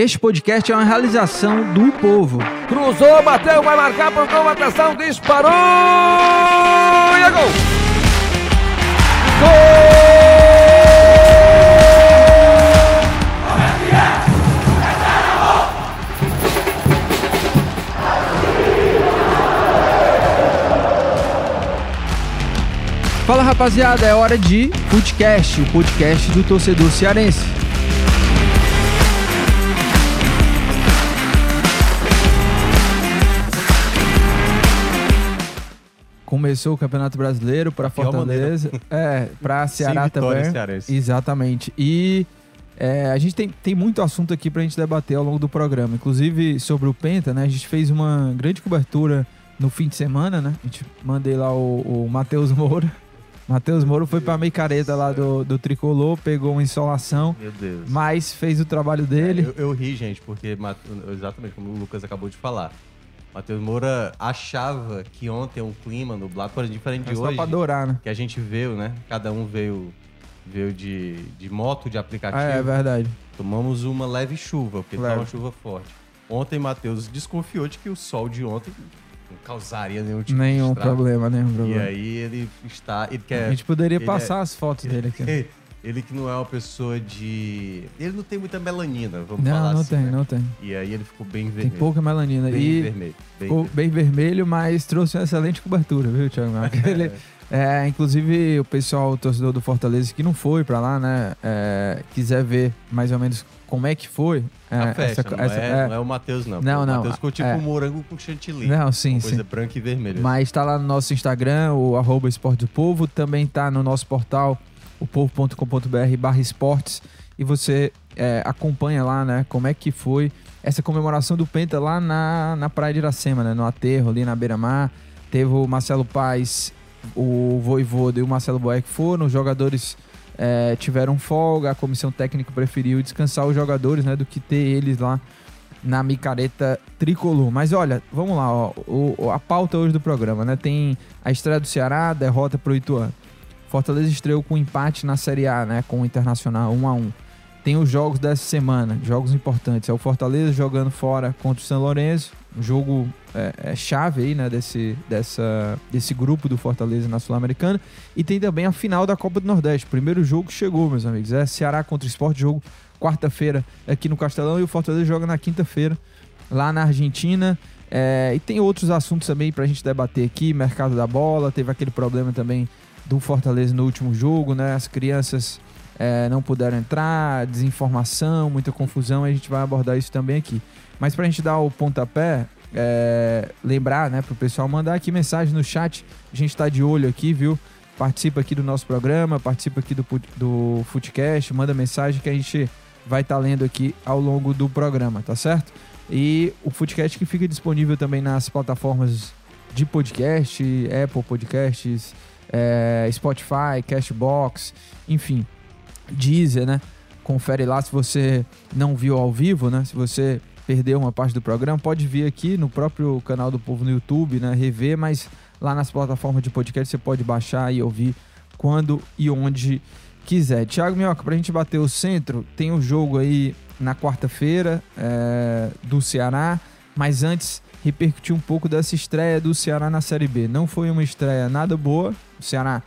Este podcast é uma realização do povo. Cruzou, bateu, vai marcar, pontou, atenção, disparou e é gol! Gol! Fala rapaziada, é hora de FutCast, o podcast do torcedor cearense. Começou o Campeonato Brasileiro para Fortaleza, para Ceará. Sim, Vitória, também. Cearense. Exatamente. E a gente tem muito assunto aqui para a gente debater ao longo do programa. Inclusive sobre o Penta, né? A gente fez uma grande cobertura no fim de semana, né? A gente mandei lá o Matheus Moura. Matheus Moura foi para a meicareta lá do Tricolor, pegou uma insolação, meu Deus, mas fez o trabalho dele. Eu ri, gente, porque exatamente como o Lucas acabou de falar. Matheus Moura achava que ontem um clima nublado, coisa diferente de hoje, pra adorar, né? Que a gente veio, né? Cada um veio de moto, de aplicativo. É verdade. Tomamos uma leve chuva, porque estava uma chuva forte. Ontem, Matheus desconfiou de que o sol de ontem não causaria nenhum tipo de estrago. Nenhum problema. E aí ele quer... A gente poderia passar as fotos dele aqui. Ele que não é uma pessoa de... Ele não tem muita melanina, vamos falar assim. Não tem. E aí ele ficou bem vermelho. Tem pouca melanina. Bem vermelho, mas trouxe uma excelente cobertura, viu, Thiago? Inclusive, o pessoal, o torcedor do Fortaleza, que não foi pra lá, né? Quiser ver mais ou menos como é que foi. Não é o Matheus, não. O Matheus ficou tipo um morango com chantilly. Coisa branca e vermelha. Mas tá lá no nosso Instagram, o @esportedopovo. Também tá no nosso portal... opovo.com.br/esportes e você acompanha lá, né, como é que foi essa comemoração do Penta lá na Praia de Iracema, né, no aterro ali na beira-mar. Teve o Marcelo Paes, o Voivoda e o Marcelo Boeck foram, os jogadores tiveram folga, a comissão técnica preferiu descansar os jogadores, né, do que ter eles lá na micareta tricolor. Mas olha, vamos lá, ó, a pauta hoje do programa, né, tem a estreia do Ceará, derrota pro Ituano. Fortaleza estreou com empate na Série A, né, com o Internacional 1-1. Tem os jogos dessa semana, jogos importantes. É o Fortaleza jogando fora contra o San Lorenzo, um jogo chave aí, né, desse grupo do Fortaleza na Sul-Americana. E tem também a final da Copa do Nordeste. Primeiro jogo chegou, meus amigos. É Ceará contra o Sport, jogo quarta-feira aqui no Castelão. E o Fortaleza joga na quinta-feira lá na Argentina. E tem outros assuntos também pra gente debater aqui. Mercado da bola, teve aquele problema também do Fortaleza no último jogo, né? As crianças não puderam entrar, desinformação, muita confusão, e a gente vai abordar isso também aqui. Mas pra gente dar o pontapé, lembrar, né, pro pessoal mandar aqui mensagem no chat, a gente tá de olho aqui, viu? Participa aqui do nosso programa, participa aqui do FutCast, manda mensagem que a gente vai estar lendo aqui ao longo do programa, tá certo? E o FutCast que fica disponível também nas plataformas de podcast, Apple Podcasts, Spotify, Cashbox, enfim, Deezer, né? Confere lá se você não viu ao vivo, né? Se você perdeu uma parte do programa, pode vir aqui no próprio canal do Povo no YouTube, né? Rever, mas lá nas plataformas de podcast você pode baixar e ouvir quando e onde quiser. Thiago Minhoca, pra gente bater o centro, tem um jogo aí na quarta-feira do Ceará, mas antes repercutir um pouco dessa estreia do Ceará na Série B. Não foi uma estreia nada boa, o Ceará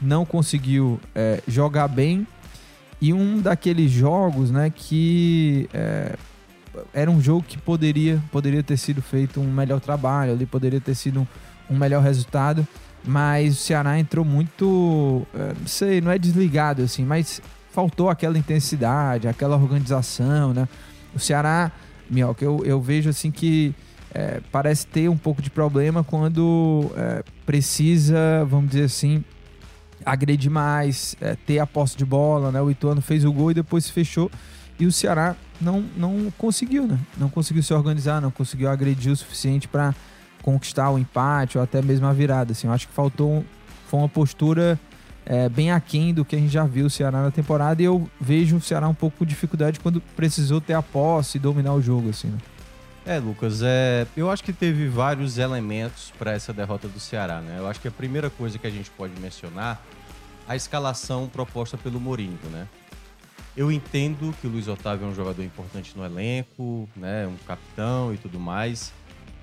não conseguiu jogar bem, e um daqueles jogos, né, que era um jogo que poderia ter sido feito um melhor trabalho, ali poderia ter sido um melhor resultado, mas o Ceará entrou muito, não é desligado assim, mas faltou aquela intensidade, aquela organização, né? O Ceará, eu vejo assim que parece ter um pouco de problema quando precisa, vamos dizer assim, agredir mais, ter a posse de bola, né? O Ituano fez o gol e depois se fechou, e o Ceará não conseguiu, né? Não conseguiu se organizar, não conseguiu agredir o suficiente para conquistar o empate ou até mesmo a virada, assim. Eu acho que foi uma postura bem aquém do que a gente já viu o Ceará na temporada, e eu vejo o Ceará um pouco com dificuldade quando precisou ter a posse e dominar o jogo, assim, né? Lucas, eu acho que teve vários elementos para essa derrota do Ceará, né? Eu acho que a primeira coisa que a gente pode mencionar, a escalação proposta pelo Mourinho, né? Eu entendo que o Luiz Otávio é um jogador importante no elenco, né? Um capitão e tudo mais.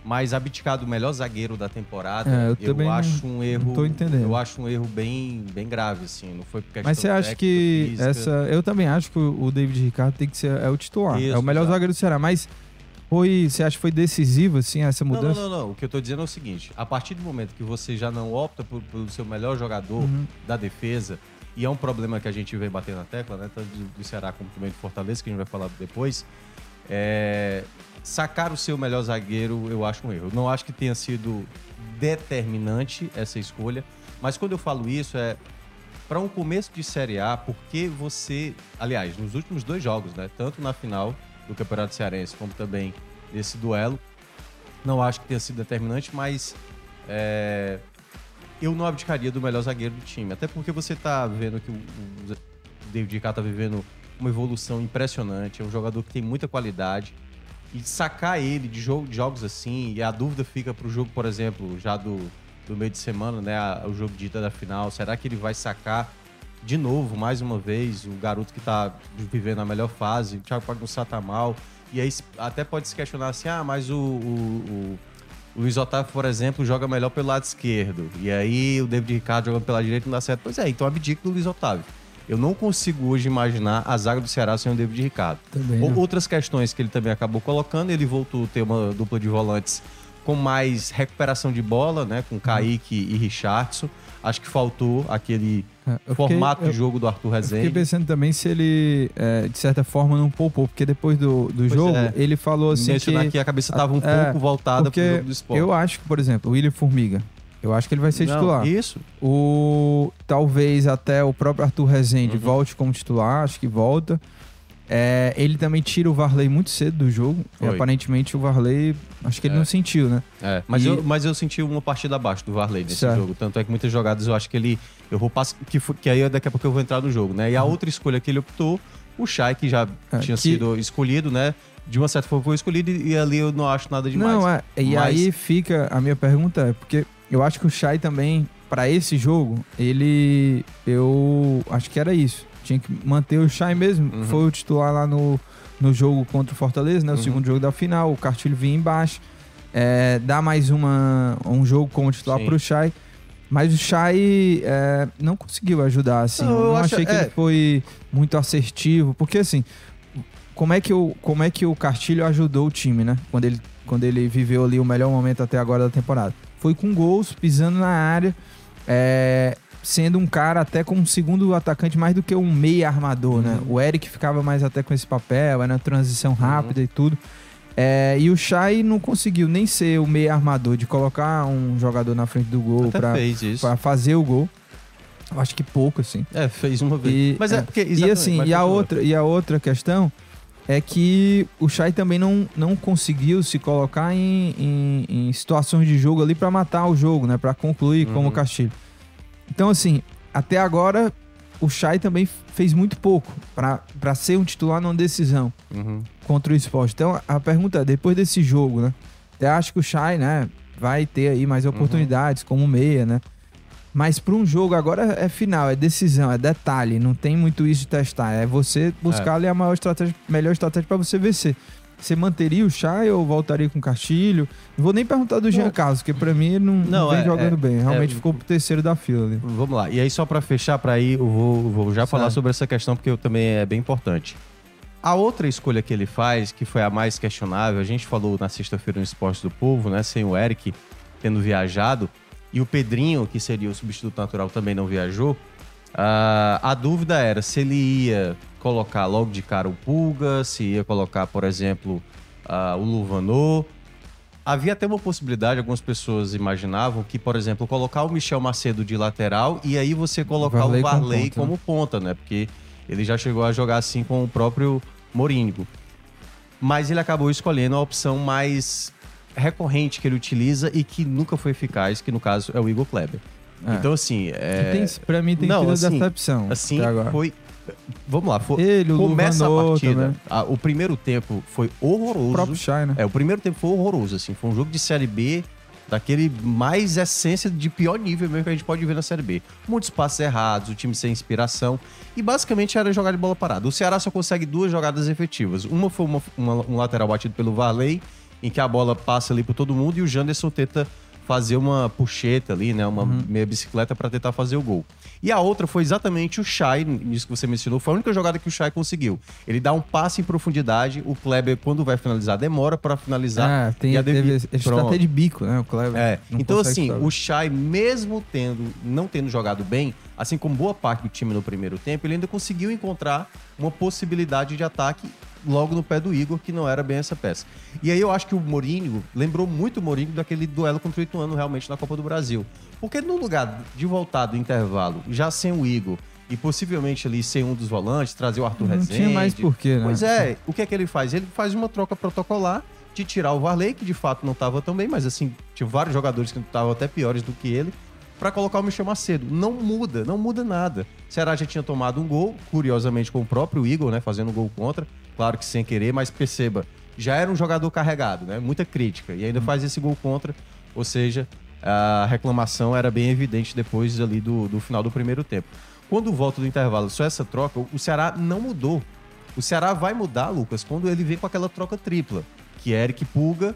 Mas abdicar do melhor zagueiro da temporada, eu acho um erro. Tô entendendo. Eu acho um erro bem grave, assim. Não foi por questão. Mas você acha que física. Eu também acho que o David Ricardo tem que ser o titular. Isso, é o melhor zagueiro do Ceará. Mas você acha que foi decisivo, assim, essa mudança? Não. O que eu tô dizendo é o seguinte: a partir do momento que você já não opta pelo seu melhor jogador da defesa, e é um problema que a gente vem bater na tecla, né? Tanto do Ceará como também do Fortaleza, que a gente vai falar depois. Sacar o seu melhor zagueiro, eu acho um erro. Eu não acho que tenha sido determinante essa escolha, mas quando eu falo isso para um começo de Série A, porque você... Aliás, nos últimos dois jogos, né? Tanto na final do Campeonato Cearense, como também nesse duelo, não acho que tenha sido determinante, mas eu não abdicaria do melhor zagueiro do time. Até porque você está vendo que o David Ricardo está vivendo uma evolução impressionante, é um jogador que tem muita qualidade, e sacar ele de jogos assim, e a dúvida fica pro jogo, por exemplo, já do meio de semana, né? O jogo de ida da final. Será que ele vai sacar de novo, mais uma vez, o garoto que tá vivendo a melhor fase? O Thiago pode não estar mal. E aí até pode se questionar assim, mas o Luiz Otávio, por exemplo, joga melhor pelo lado esquerdo. E aí o David Ricardo jogando pela direita não dá certo. Pois é, então abdica do Luiz Otávio. Eu não consigo hoje imaginar a zaga do Ceará sem o David Ricardo. Outras questões que ele também acabou colocando, ele voltou a ter uma dupla de volantes com mais recuperação de bola, né? Com Kaique e Richardson. Acho que faltou aquele formato de jogo do Arthur Rezende. Eu fiquei pensando também se ele, de certa forma, não poupou, porque depois do jogo, ele falou assim que a cabeça estava um pouco voltada para o jogo do Sport. Eu acho que, por exemplo, o William Formiga, eu acho que ele vai ser titular. Isso. Talvez até o próprio Arthur Rezende volte como titular, acho que volta. Ele também tira o Varley muito cedo do jogo. E aparentemente o Varley, acho que ele não sentiu, né? Mas eu senti uma partida abaixo do Varley nesse jogo. Tanto é que muitas jogadas eu acho que ele errou passe, que aí daqui a pouco eu vou entrar no jogo, né? E a outra escolha que ele optou, o Shai, que já tinha sido escolhido, né? De uma certa forma foi escolhido e ali eu não acho nada demais. Aí fica a minha pergunta, porque... Eu acho que o Shai também, para esse jogo, eu acho que era isso. Tinha que manter o Shai mesmo. Foi o titular lá no jogo contra o Fortaleza, né? O segundo jogo da final. O Castilho vinha embaixo. Dá mais um jogo como titular pro Shai. Mas o Shai não conseguiu ajudar, assim. Eu achei que ele foi muito assertivo. Porque, assim, como é que o Castilho ajudou o time, né? Quando ele viveu ali o melhor momento até agora da temporada. Foi com gols, pisando na área, sendo um cara até como um segundo atacante, mais do que um meia armador, né? O Eric ficava mais até com esse papel, era uma transição rápida e tudo. E o Shai não conseguiu nem ser o meia armador, de colocar um jogador na frente do gol para fazer o gol. Eu acho que pouco, assim. Fez uma vez. E a outra questão... É que o Shai também não conseguiu se colocar em situações de jogo ali para matar o jogo, né? Para concluir como o Castilho. Então, assim, até agora o Shai também fez muito pouco para ser um titular numa decisão contra o Sport. Então, a pergunta é, depois desse jogo, né? Até acho que o Shai, né, vai ter aí mais oportunidades como meia, né? Mas para um jogo agora é final, é decisão, é detalhe. Não tem muito isso de testar. É você buscar ali a melhor estratégia para você vencer. Você manteria o Shai ou voltaria com o Castilho? Não vou nem perguntar do Jean Carlos, porque para mim ele não vem jogando bem. Realmente ficou pro terceiro da fila ali. Vamos lá. E aí só para fechar, para aí eu vou já falar sobre essa questão, porque também é bem importante. A outra escolha que ele faz, que foi a mais questionável, a gente falou na sexta-feira no Esporte do Povo, né? Sem o Eric tendo viajado, e o Pedrinho, que seria o substituto natural, também não viajou. A dúvida era se ele ia colocar logo de cara o Pulga, se ia colocar, por exemplo, o Luvano. Havia até uma possibilidade, algumas pessoas imaginavam, que, por exemplo, colocar o Michel Macedo de lateral e aí você colocar o Varley como ponta, né? Porque ele já chegou a jogar assim com o próprio Mourinho. Mas ele acabou escolhendo a opção mais... recorrente que ele utiliza e que nunca foi eficaz, que no caso é o Igor Kleber. Então, assim... Pra mim tem sido assim, decepção. Assim, agora. Foi... Vamos lá. Começa a partida. O primeiro tempo foi horroroso. O próprio Shai, né? O primeiro tempo foi horroroso, assim. Foi um jogo de Série B daquele mais essência de pior nível mesmo que a gente pode ver na Série B. Muitos passes errados, o time sem inspiração e basicamente era jogar de bola parada. O Ceará só consegue duas jogadas efetivas. Uma foi um lateral batido pelo Varley, em que a bola passa ali por todo mundo e o Janderson tenta fazer uma puxeta ali, né, uma meia bicicleta para tentar fazer o gol. E a outra foi exatamente o Shai, nisso que você mencionou, foi a única jogada que o Shai conseguiu. Ele dá um passe em profundidade, o Kleber, quando vai finalizar, demora para finalizar. Ah, tem, está até de bico, né, o Kleber. É. Então, assim, saber. O Shai, mesmo não tendo jogado bem, assim como boa parte do time no primeiro tempo, ele ainda conseguiu encontrar uma possibilidade de ataque logo no pé do Igor, que não era bem essa peça. E aí eu acho que o Mourinho lembrou muito o Mourinho daquele duelo contra o Ituano realmente na Copa do Brasil. Porque no lugar de voltar do intervalo, já sem o Igor e possivelmente ali sem um dos volantes, trazer o Arthur Rezende... Não tinha mais porquê, né? Pois é, o que é que ele faz? Ele faz uma troca protocolar de tirar o Varley, que de fato não estava tão bem, mas assim, tinha vários jogadores que estavam até piores do que ele, para colocar o Michel Macedo. Não muda nada. O Ceará já tinha tomado um gol, curiosamente com o próprio Igor, né, fazendo um gol contra. Claro que sem querer, mas perceba, já era um jogador carregado, né? Muita crítica. E ainda faz esse gol contra, ou seja, a reclamação era bem evidente depois ali do final do primeiro tempo. Quando volta do intervalo, só essa troca, o Ceará não mudou. O Ceará vai mudar, Lucas, quando ele vem com aquela troca tripla, que é Eric, Pulga,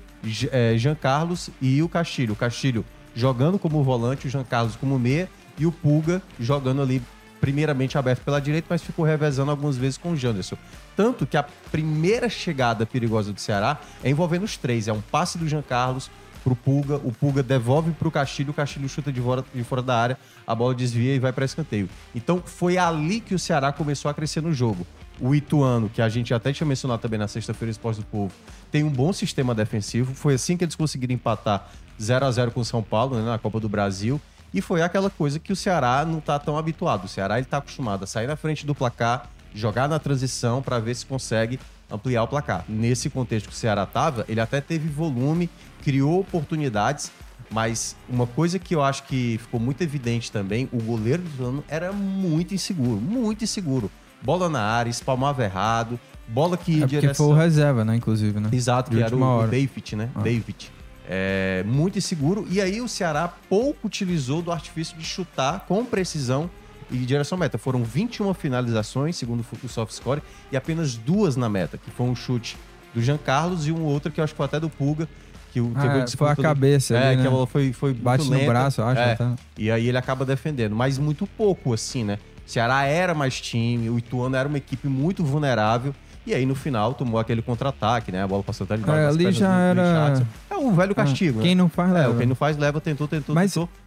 Jean Carlos e o Castilho. O Castilho jogando como volante, o Jean Carlos como meia e o Pulga jogando ali primeiramente aberto pela direita, mas ficou revezando algumas vezes com o Janderson. Tanto que a primeira chegada perigosa do Ceará é envolvendo os três. É um passe do Jean Carlos pro Pulga, o Pulga devolve pro Castilho, o Castilho chuta de fora da área, a bola desvia e vai para escanteio. Então foi ali que o Ceará começou a crescer no jogo. O Ituano, que a gente até tinha mencionado também na sexta-feira, Esporte do Povo, tem um bom sistema defensivo. Foi assim que eles conseguiram empatar 0-0 com o São Paulo, né, na Copa do Brasil. E foi aquela coisa que o Ceará não está tão habituado. O Ceará está acostumado a sair na frente do placar, jogar na transição para ver se consegue ampliar o placar. Nesse contexto que o Ceará estava, ele até teve volume, criou oportunidades, mas uma coisa que eu acho que ficou muito evidente também, o goleiro do Ituano era muito inseguro, muito inseguro. Bola na área, espalmava errado, bola que ia direção... foi o reserva, né, inclusive, né? Exato, que era o David, né? Ah. David. É, muito inseguro. E aí o Ceará pouco utilizou do artifício de chutar com precisão e direção à meta. Foram 21 finalizações, segundo o SofaScore, e apenas duas na meta, que foi um chute do Jean Carlos e um outro que eu acho que foi até do Pulga, que foi a cabeça. É, ali, né? Que a bola foi bate muito lenta, no braço, eu acho. É, tá... E aí ele acaba defendendo, mas muito pouco, assim, né? O Ceará era mais time, o Ituano era uma equipe muito vulnerável. E aí, no final, tomou aquele contra-ataque, né? A bola passou até de lado. Ali já era... É um velho castigo, né? Quem não faz, leva. Quem não faz, leva, tentou.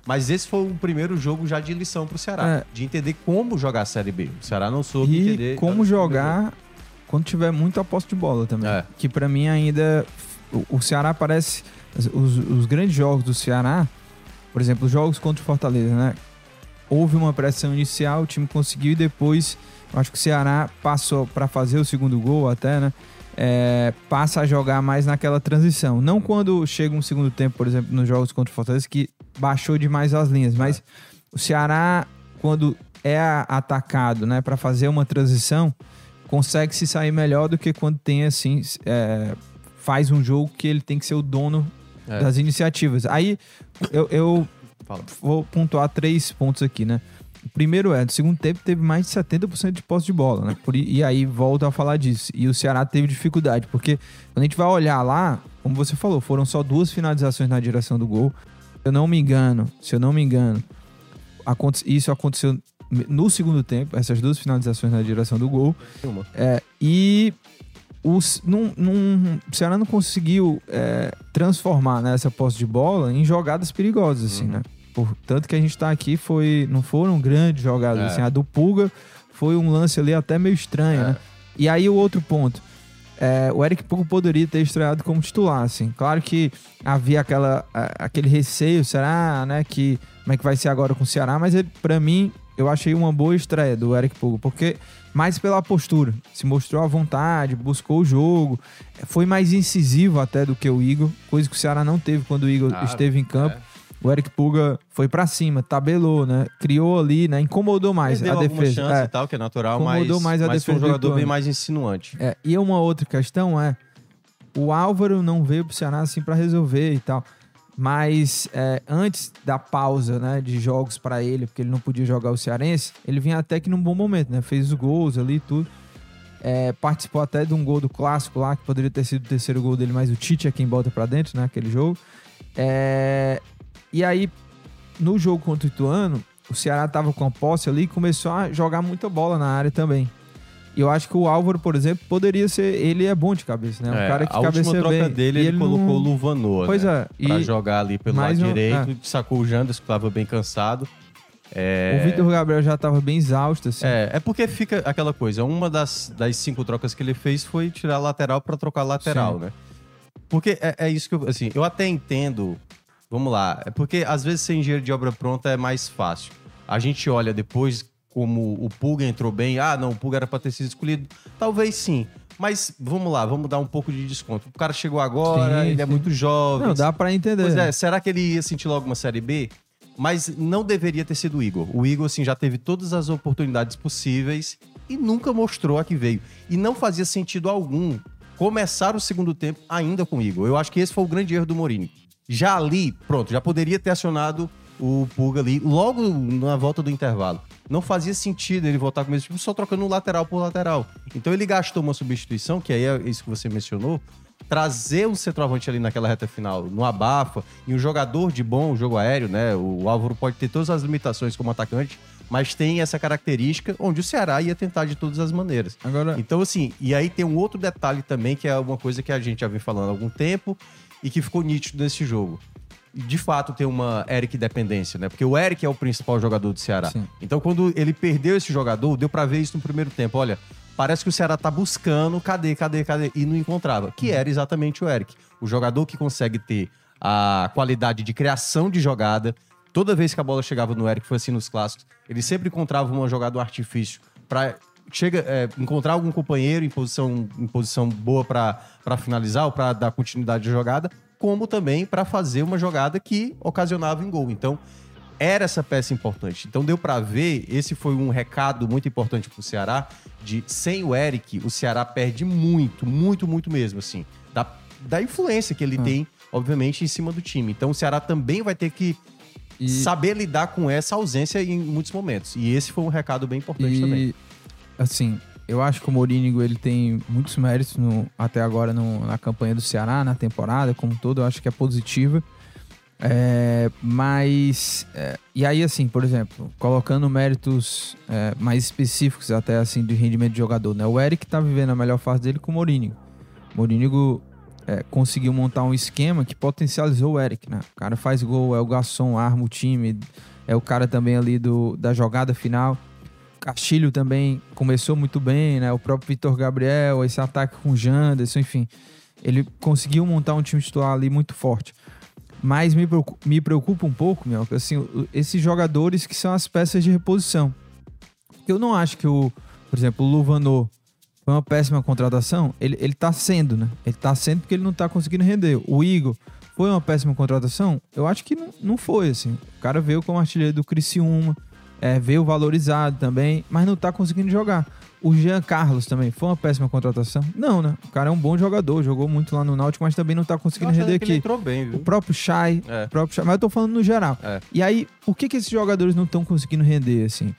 Mas esse foi o primeiro jogo já de lição pro Ceará. É... De entender como jogar a Série B. O Ceará não soube entender... E como jogar quando tiver muita posse de bola também. É. Que pra mim ainda... O Ceará parece... Os grandes jogos do Ceará... Por exemplo, os jogos contra o Fortaleza, né? Houve uma pressão inicial, o time conseguiu e depois... Acho que o Ceará passou para fazer o segundo gol até, né? Passa a jogar mais naquela transição. Não quando chega um segundo tempo, por exemplo, nos jogos contra o Fortaleza, que baixou demais as linhas. Mas o Ceará, quando é atacado, né, para fazer uma transição, consegue se sair melhor do que quando tem, assim, faz um jogo que ele tem que ser o dono das iniciativas. Aí eu vou pontuar 3 pontos aqui, né? O primeiro no segundo tempo teve mais de 70% de posse de bola, né? E aí volta a falar disso. E o Ceará teve dificuldade, porque quando a gente vai olhar lá, como você falou, foram só 2 finalizações na direção do gol. Se eu não me engano, isso aconteceu no segundo tempo, essas 2 finalizações na direção do gol. O Ceará não conseguiu transformar, né, essa posse de bola em jogadas perigosas, assim, né? Tanto que a gente tá aqui, não foram grandes jogadas, assim. A do Pulga foi um lance ali até meio estranho, né? E aí o outro ponto, o Eric Pulga poderia ter estreado como titular, assim. Claro que havia aquele receio, será, né, que como é que vai ser agora com o Ceará, mas pra mim, eu achei uma boa estreia do Eric Pulga, porque mais pela postura, se mostrou à vontade, buscou o jogo, foi mais incisivo até do que o Igor, coisa que o Ceará não teve quando o Igor esteve em campo. O Eric Pulga foi pra cima, tabelou, né? Criou ali, né? Incomodou mais a defesa. Chance e tal, que é natural, mas foi um jogador bem mais insinuante. E uma outra questão o Álvaro não veio pro Ceará assim pra resolver e tal. Mas antes da pausa, né, de jogos para ele, porque ele não podia jogar o Cearense, ele vinha até que num bom momento, né? Fez os gols ali e tudo. Participou até de um gol do Clássico lá, que poderia ter sido o terceiro gol dele, mas o Tite é quem bota pra dentro, né? Aquele jogo. E aí, no jogo contra o Ituano, o Ceará tava com a posse ali e começou a jogar muita bola na área também. E eu acho que o Álvaro, por exemplo, poderia ser... Ele é bom de cabeça, né? Um cara que cabeceia bem. A última troca dele, ele colocou o Luvano, pois né? É. Pra jogar ali pelo lado direito. Sacou o Janderson, que estava bem cansado. O Vitor Gabriel já estava bem exausto, assim. É porque fica aquela coisa. Uma das 5 trocas que ele fez foi tirar a lateral pra trocar a lateral, sim, né? Porque é isso que eu... Assim, eu até entendo... Vamos lá. É porque, às vezes, ser engenheiro de obra pronta é mais fácil. A gente olha depois... como o Pulga entrou bem, o Pulga era pra ter sido escolhido, talvez sim, mas vamos lá, vamos dar um pouco de desconto. O cara chegou agora, sim, ele é muito jovem. Não, dá pra entender. Pois é, será que ele ia sentir logo uma Série B? Mas não deveria ter sido o Igor. O Igor, assim, já teve todas as oportunidades possíveis e nunca mostrou a que veio. E não fazia sentido algum começar o segundo tempo ainda com o Igor. Eu acho que esse foi o grande erro do Mourinho. Já ali, pronto, já poderia ter acionado o Pulga ali, logo na volta do intervalo. Não fazia sentido ele voltar com o mesmo time, só trocando um lateral por lateral. Então ele gastou uma substituição, que aí é isso que você mencionou, trazer um centroavante ali naquela reta final, no abafa, e um jogador de bom jogo aéreo, né? O Álvaro pode ter todas as limitações como atacante, mas tem essa característica onde o Ceará ia tentar de todas as maneiras. Agora... Então, assim, e aí tem um outro detalhe também, que é uma coisa que a gente já vem falando há algum tempo e que ficou nítido nesse jogo. De fato, tem uma Eric dependência, né? Porque o Eric é o principal jogador do Ceará. Sim. Então, quando ele perdeu esse jogador, deu pra ver isso no primeiro tempo. Olha, parece que o Ceará tá buscando, cadê? E não encontrava. Que era exatamente o Eric. O jogador que consegue ter a qualidade de criação de jogada. Toda vez que a bola chegava no Eric, foi assim nos clássicos, ele sempre encontrava uma jogada, um artifício pra... encontrar algum companheiro em posição boa pra finalizar ou pra dar continuidade de jogada, como também para fazer uma jogada que ocasionava em gol. Então, era essa peça importante. Então, deu para ver, esse foi um recado muito importante para o Ceará, de sem o Eric, o Ceará perde muito, muito, muito mesmo, assim, da influência que ele tem, obviamente, em cima do time. Então, o Ceará também vai ter que saber lidar com essa ausência em muitos momentos. E esse foi um recado bem importante também. Assim... Eu acho que o Mourinho, ele tem muitos méritos até agora na campanha do Ceará, na temporada, como um todo, eu acho que é positiva. E aí, assim, por exemplo, colocando méritos mais específicos até, assim, de rendimento de jogador, né? O Eric tá vivendo a melhor fase dele com o Mourinho. O Mourinho conseguiu montar um esquema que potencializou o Eric, né? O cara faz gol, é o garçom, arma o time, é o cara também ali da jogada final. Castilho também começou muito bem, né? O próprio Vitor Gabriel, esse ataque com o Janderson, enfim. Ele conseguiu montar um time titular ali muito forte. Mas me preocupa um pouco, meu, assim, esses jogadores que são as peças de reposição. Eu não acho que por exemplo, o Luvano foi uma péssima contratação. Ele tá sendo, né? Ele tá sendo porque ele não tá conseguindo render. O Igor foi uma péssima contratação? Eu acho que não foi, assim. O cara veio como artilheiro do Criciúma. Veio valorizado também, mas não tá conseguindo jogar. O Jean Carlos também foi uma péssima contratação? Não, né? O cara é um bom jogador, jogou muito lá no Náutico, mas também não tá conseguindo render aqui. Ele entrou bem, viu? O próprio Shai, mas eu tô falando no geral. E aí, por que esses jogadores não estão conseguindo render, assim?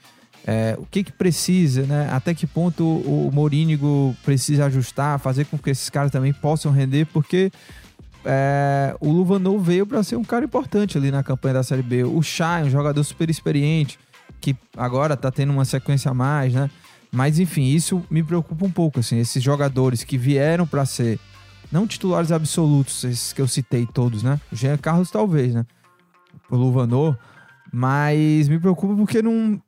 O que precisa, né? Até que ponto o Mourinho precisa ajustar, fazer com que esses caras também possam render, porque... o Luvano veio pra ser um cara importante ali na campanha da Série B. O Shai, um jogador super experiente, que agora tá tendo uma sequência a mais, né? Mas, enfim, isso me preocupa um pouco, assim. Esses jogadores que vieram pra ser, não titulares absolutos, esses que eu citei todos, né? O Jean Carlos, talvez, né? O Luvano. Mas me preocupa porque não...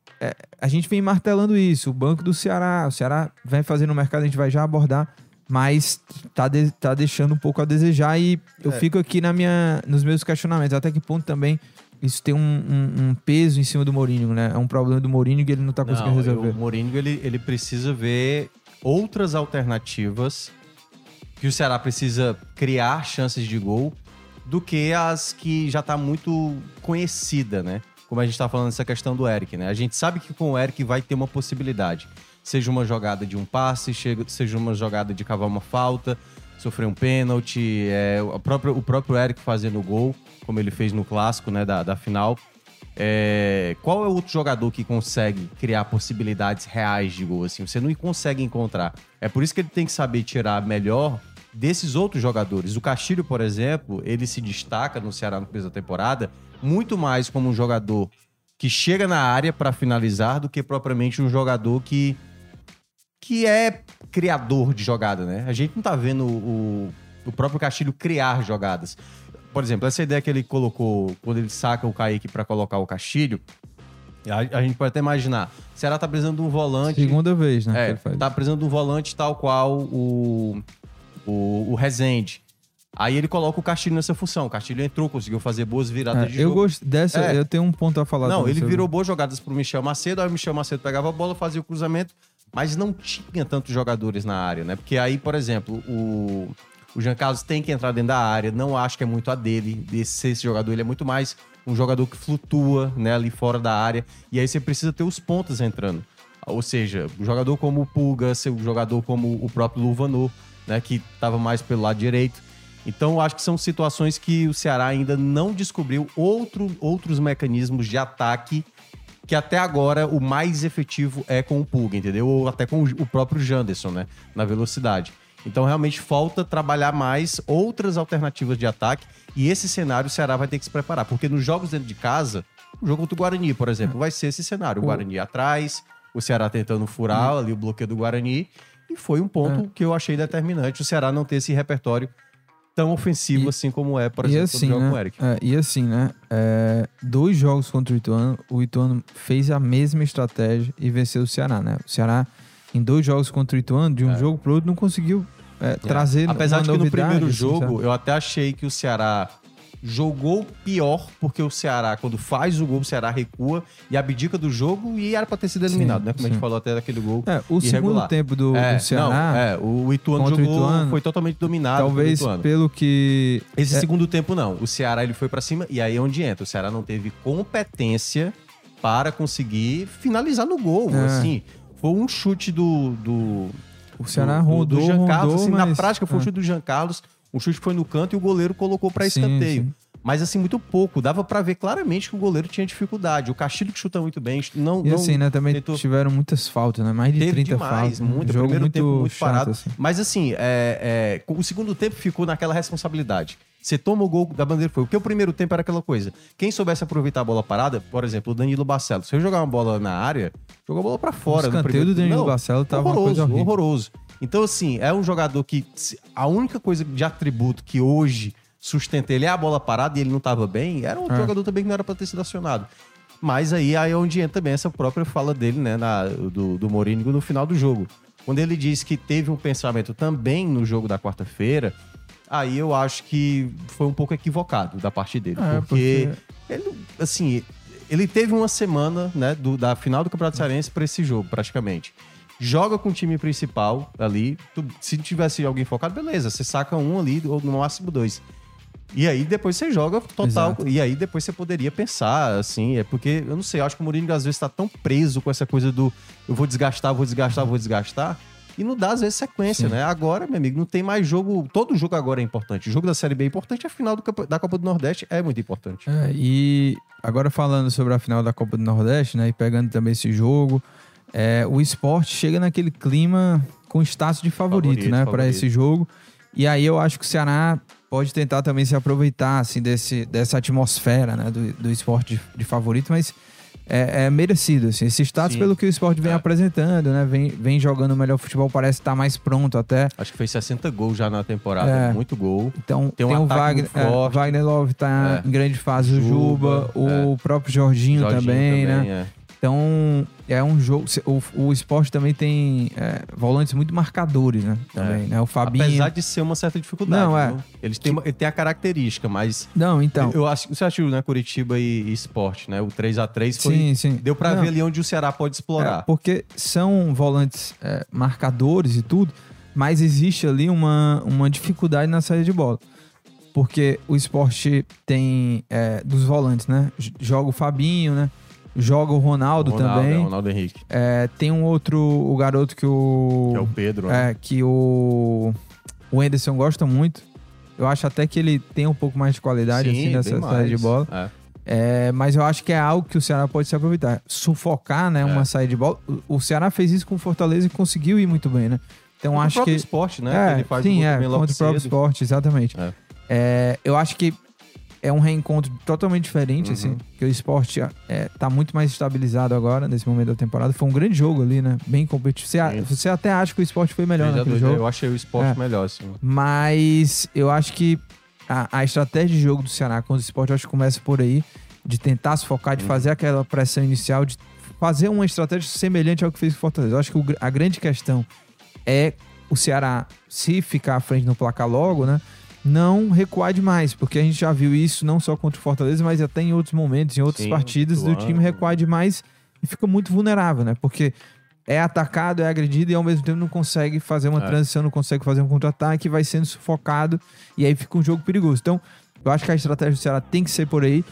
a gente vem martelando isso. O banco do Ceará. O Ceará vem fazendo o mercado, a gente vai já abordar. Mas tá deixando um pouco a desejar. E eu fico aqui nos meus questionamentos. Até que ponto também... Isso tem um peso em cima do Mourinho, né? É um problema do Mourinho que ele não tá conseguindo resolver. O Mourinho, ele precisa ver outras alternativas que o Ceará precisa criar chances de gol do que as que já tá muito conhecida, né? Como a gente tá falando dessa questão do Eric, né? A gente sabe que com o Eric vai ter uma possibilidade. Seja uma jogada de um passe, seja uma jogada de cavar uma falta, sofrer um pênalti, o próprio Eric fazendo o gol, como ele fez no clássico, né, da final. Qual é o outro jogador que consegue criar possibilidades reais de gol? Assim, você não consegue encontrar. É por isso que ele tem que saber tirar melhor desses outros jogadores. O Castilho, por exemplo, ele se destaca no Ceará no começo da temporada muito mais como um jogador que chega na área para finalizar do que propriamente um jogador que é criador de jogada, né? A gente não tá vendo o próprio Castilho criar jogadas. Por exemplo, essa ideia que ele colocou, quando ele saca o Kaique para colocar o Castilho, a gente pode até imaginar. O Ceará tá precisando de um volante... Segunda vez, né? Tá precisando de um volante tal qual o Rezende. Aí ele coloca o Castilho nessa função. O Castilho entrou, conseguiu fazer boas viradas de jogo. Eu gosto dessa, eu tenho um ponto a falar. Não, ele virou boas jogadas pro Michel Macedo, aí o Michel Macedo pegava a bola, fazia o cruzamento, mas não tinha tantos jogadores na área, né? Porque aí, por exemplo, o Jean Carlos tem que entrar dentro da área, não acho que é muito a dele, esse jogador, ele é muito mais um jogador que flutua, né, ali fora da área, e aí você precisa ter os pontas entrando. Ou seja, um jogador como o Pulga, um jogador como o próprio Luvano, né, que estava mais pelo lado direito. Então, eu acho que são situações que o Ceará ainda não descobriu outros mecanismos de ataque, que até agora o mais efetivo é com o Pulga, entendeu? Ou até com o próprio Janderson, né? Na velocidade. Então, realmente, falta trabalhar mais outras alternativas de ataque, e esse cenário o Ceará vai ter que se preparar, porque nos jogos dentro de casa, o jogo contra o Guarani, por exemplo, vai ser esse cenário. O Guarani atrás, o Ceará tentando furar ali o bloqueio do Guarani, e foi um ponto que eu achei determinante, o Ceará não ter esse repertório tão ofensivo assim como é, por exemplo, assim, o jogo, né, com o Eric. Dois jogos contra o Ituano fez a mesma estratégia e venceu o Ceará, né? O Ceará, em dois jogos contra o Ituano, de um jogo pro outro, não conseguiu trazer apesar de que no primeiro jogo, eu até achei que o Ceará jogou pior, porque o Ceará, quando faz o gol, o Ceará recua e abdica do jogo, e era pra ter sido eliminado, né? Como a gente falou até daquele gol o irregular. Segundo tempo do Ceará... o Ituano jogou, foi totalmente dominado. Talvez pelo que... Esse segundo tempo, não. O Ceará, ele foi pra cima, e aí é onde entra. O Ceará não teve competência para conseguir finalizar no gol, assim. Foi um chute do o Ceará do Jean Carlos, assim, mas... na prática foi um chute do Jean Carlos. O chute foi no canto e o goleiro colocou para escanteio. Sim. Mas assim, muito pouco. Dava para ver claramente que o goleiro tinha dificuldade. O Castilho, que chuta muito bem, não... E não, assim, né? Também tiveram muitas faltas, né? Mais de 30 faltas. Muito, jogo primeiro muito tempo muito chato, parado. Assim. Mas assim, o segundo tempo ficou naquela responsabilidade. Você toma o gol da bandeira, foi. Porque o primeiro tempo era aquela coisa. Quem soubesse aproveitar a bola parada, por exemplo, o Danilo Barcelos. Se eu jogar uma bola na área, jogou a bola para fora. O escanteio do Danilo Barcelos tava horroroso, uma coisa horrível. Horroroso. Então, assim, é um jogador que... A única coisa de atributo que hoje sustenta ele é a bola parada, e ele não estava bem, era um jogador também que não era para ter sido acionado. Mas aí é onde entra também essa própria fala dele, né, do Mourinho no final do jogo. Quando ele diz que teve um pensamento também no jogo da quarta-feira, aí eu acho que foi um pouco equivocado da parte dele. Porque ele, assim, ele teve uma semana, né, da final do Campeonato Cearense para esse jogo, praticamente. Joga com o time principal ali. Se tivesse alguém focado, beleza. Você saca um ali, ou no máximo dois. E aí depois você joga total. Exato. E aí depois você poderia pensar, assim... porque, eu não sei, eu acho que o Mourinho às vezes tá tão preso com essa coisa do... Eu vou desgastar, vou desgastar, vou desgastar. E não dá, às vezes, sequência, né? Agora, meu amigo, não tem mais jogo... Todo jogo agora é importante. O jogo da Série B é importante, a final da Copa do Nordeste é muito importante. E agora falando sobre a final da Copa do Nordeste, né? E pegando também esse jogo... o Sport chega naquele clima com status de favorito, né, para esse jogo. E aí eu acho que o Ceará pode tentar também se aproveitar, assim, dessa atmosfera, né, do Sport de favorito, mas é merecido, assim, esse status. Sim. Pelo que o Sport vem apresentando, né, vem jogando o melhor futebol, parece estar mais pronto até. Acho que fez 60 gols já na temporada, muito gol. Então tem o Wagner, Wagner Love tá em grande fase, o Juba, o próprio Jorginho também, né. Então, é um jogo... O Sport também tem volantes muito marcadores, né? Também, né? O Fabinho... Apesar de ser uma certa dificuldade. Não, né? Eles têm a característica, mas... Não, então... Eu acho, você achou, né? Curitiba e Sport, né? O 3x3 foi... Sim. Deu pra ver ali onde o Ceará pode explorar. Porque são volantes marcadores e tudo, mas existe ali uma dificuldade na saída de bola. Porque o Sport tem... dos volantes, né? Joga o Fabinho, né? Joga o Ronaldo também. Ronaldo Henrique. Tem um outro, o garoto que o... Que é o Pedro, né? Que o... O Anderson gosta muito. Eu acho até que ele tem um pouco mais de qualidade, sim, assim, nessa saída de bola. Mas eu acho que é algo que o Ceará pode se aproveitar. Sufocar, né, uma saída de bola. O Ceará fez isso com o Fortaleza e conseguiu ir muito bem, né? Então, contra acho o próprio Sport, né? Ele faz sim, contra o próprio Sport, exatamente. Eu acho que é um reencontro totalmente diferente, assim, porque o Sport tá muito mais estabilizado agora, nesse momento da temporada. Foi um grande jogo ali, né? Bem competitivo. Você até acha que o Sport foi melhor naquele jogo. Eu achei o Sport melhor, assim. Mas eu acho que a estratégia de jogo do Ceará contra o Sport, eu acho que começa por aí, de tentar se focar, de fazer aquela pressão inicial, de fazer uma estratégia semelhante ao que fez o Fortaleza. Eu acho que a grande questão é o Ceará, se ficar à frente no placar logo, né? Não recuar demais, porque a gente já viu isso não só contra o Fortaleza, mas até em outros momentos, em outras partidas, do time recuar demais e fica muito vulnerável, né? Porque é atacado, é agredido e ao mesmo tempo não consegue fazer uma transição, não consegue fazer um contra-ataque, vai sendo sufocado e aí fica um jogo perigoso. Então, eu acho que a estratégia do Ceará tem que ser por aí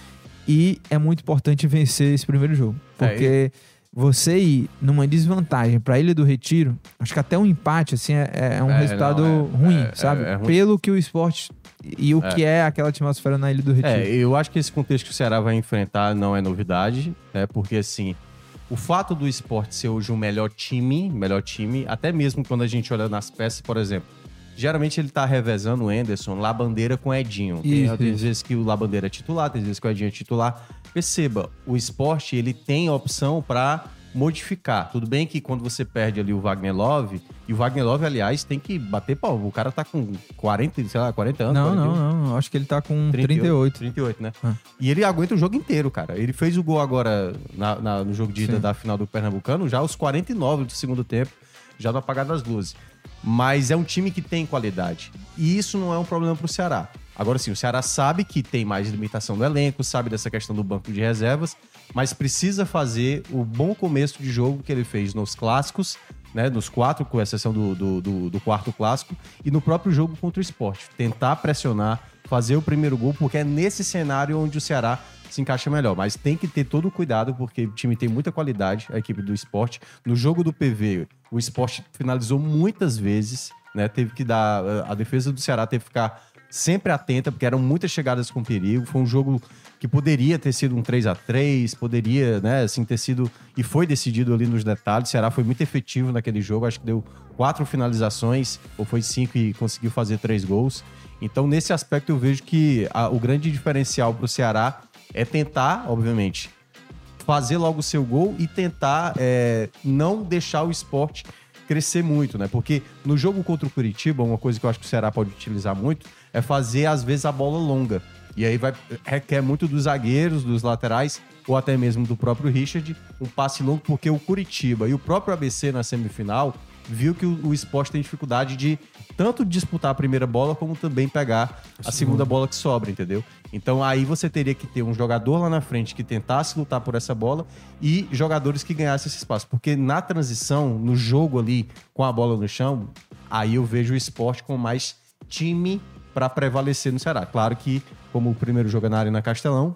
e é muito importante vencer esse primeiro jogo, porque você ir numa desvantagem para a Ilha do Retiro, acho que até um empate assim, é um resultado ruim, sabe? Ruim. Pelo que o Sport e o que é aquela atmosfera na Ilha do Retiro. Eu acho que esse contexto que o Ceará vai enfrentar não é novidade, porque assim, o fato do Sport ser hoje o melhor time, até mesmo quando a gente olha nas peças, por exemplo, geralmente ele tá revezando o Anderson, Labandeira com o Edinho. Tem vezes que o Labandeira é titular, tem vezes que o Edinho é titular. Perceba, o Sport, ele tem opção para modificar. Tudo bem que quando você perde ali o Wagner Love, e o Wagner Love, aliás, tem que bater pau. O cara tá com 40 anos. Não. Acho que ele tá com 38, né? E ele aguenta o jogo inteiro, cara. Ele fez o gol agora no jogo de ida da final do Pernambucano, já aos 49 do segundo tempo, já no apagar das luzes. Mas é um time que tem qualidade. E isso não é um problema pro Ceará. Agora sim, o Ceará sabe que tem mais limitação do elenco, sabe dessa questão do banco de reservas, mas precisa fazer o bom começo de jogo que ele fez nos clássicos, né, nos 4, com exceção do quarto clássico, e no próprio jogo contra o Sport. Tentar pressionar, fazer o primeiro gol, porque é nesse cenário onde o Ceará se encaixa melhor. Mas tem que ter todo o cuidado, porque o time tem muita qualidade, a equipe do Sport. No jogo do PV, o Sport finalizou muitas vezes, né? Teve que dar... A defesa do Ceará teve que ficar sempre atenta, porque eram muitas chegadas com perigo. Foi um jogo que poderia ter sido um 3-3, poderia, né, assim, ter sido... E foi decidido ali nos detalhes. O Ceará foi muito efetivo naquele jogo. Acho que deu 4 finalizações, ou foi 5 e conseguiu fazer 3 gols. Então, nesse aspecto, eu vejo que o grande diferencial para o Ceará é tentar, obviamente, fazer logo o seu gol e tentar não deixar o Sport crescer muito, né? Porque no jogo contra o Curitiba, uma coisa que eu acho que o Ceará pode utilizar muito é fazer, às vezes, a bola longa. E aí requer muito dos zagueiros, dos laterais, ou até mesmo do próprio Richard, um passe longo, porque o Curitiba e o próprio ABC na semifinal viu que o Sport tem dificuldade de tanto disputar a primeira bola como também pegar a segunda bola que sobra, entendeu? Então aí você teria que ter um jogador lá na frente que tentasse lutar por essa bola e jogadores que ganhassem esse espaço, porque na transição, no jogo ali com a bola no chão, aí eu vejo o Sport com mais time para prevalecer no Ceará. Claro que, como o primeiro jogo é na Arena Castelão,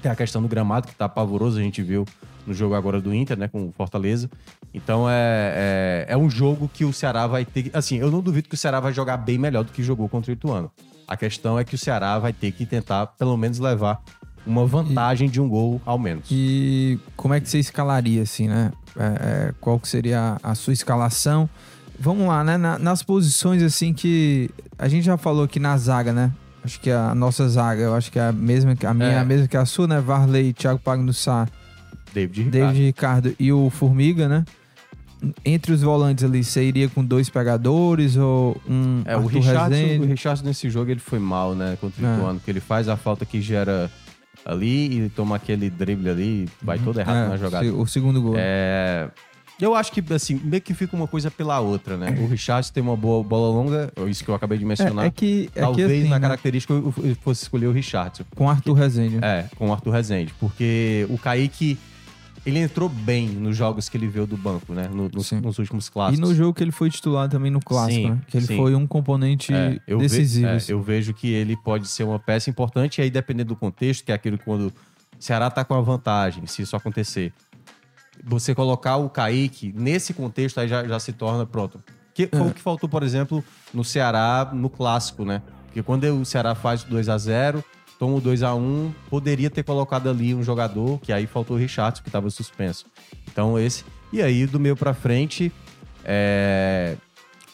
tem a questão do gramado que tá pavoroso, a gente viu no jogo agora do Inter, né, com o Fortaleza. Então é um jogo que o Ceará vai ter... Assim, eu não duvido que o Ceará vai jogar bem melhor do que jogou contra o Ituano. A questão é que o Ceará vai ter que tentar, pelo menos, levar uma vantagem de um gol ao menos. E como é que você escalaria, assim, né? Qual que seria a sua escalação? Vamos lá, né? Nas posições, assim, que... A gente já falou aqui na zaga, né? Acho que a nossa zaga, eu acho que é a mesma, a minha é a mesma que a sua, né? Varley, Thiago Pagno Sá, David Ricardo e o Formiga, né? Entre os volantes ali, você iria com 2 pegadores ou um... o Richardson, nesse jogo ele foi mal, né? Contra o Ituano, porque ele faz a falta que gera ali e toma aquele drible ali, vai todo errado na jogada. O segundo gol. Eu acho que, assim, meio que fica uma coisa pela outra, né? O Richardson tem uma boa bola longa, isso que eu acabei de mencionar. Talvez assim, na característica eu fosse escolher o Richardson. Com o Arthur Rezende. Com o Arthur Rezende. Porque o Kaique, ele entrou bem nos jogos que ele veio do banco, né? Nos últimos clássicos. E no jogo que ele foi titular também no clássico, né? Que ele foi um componente decisivo. Eu vejo que ele pode ser uma peça importante, e aí dependendo do contexto, que é aquilo quando o Ceará tá com a vantagem, se isso acontecer. Você colocar o Kaique nesse contexto aí já se torna, pronto, Que foi o que faltou, por exemplo, no Ceará, no Clássico, né? Porque quando o Ceará faz 2-0, toma o 2-1, poderia ter colocado ali um jogador, que aí faltou o Richardson, que estava suspenso. Então esse... E aí, do meio pra frente,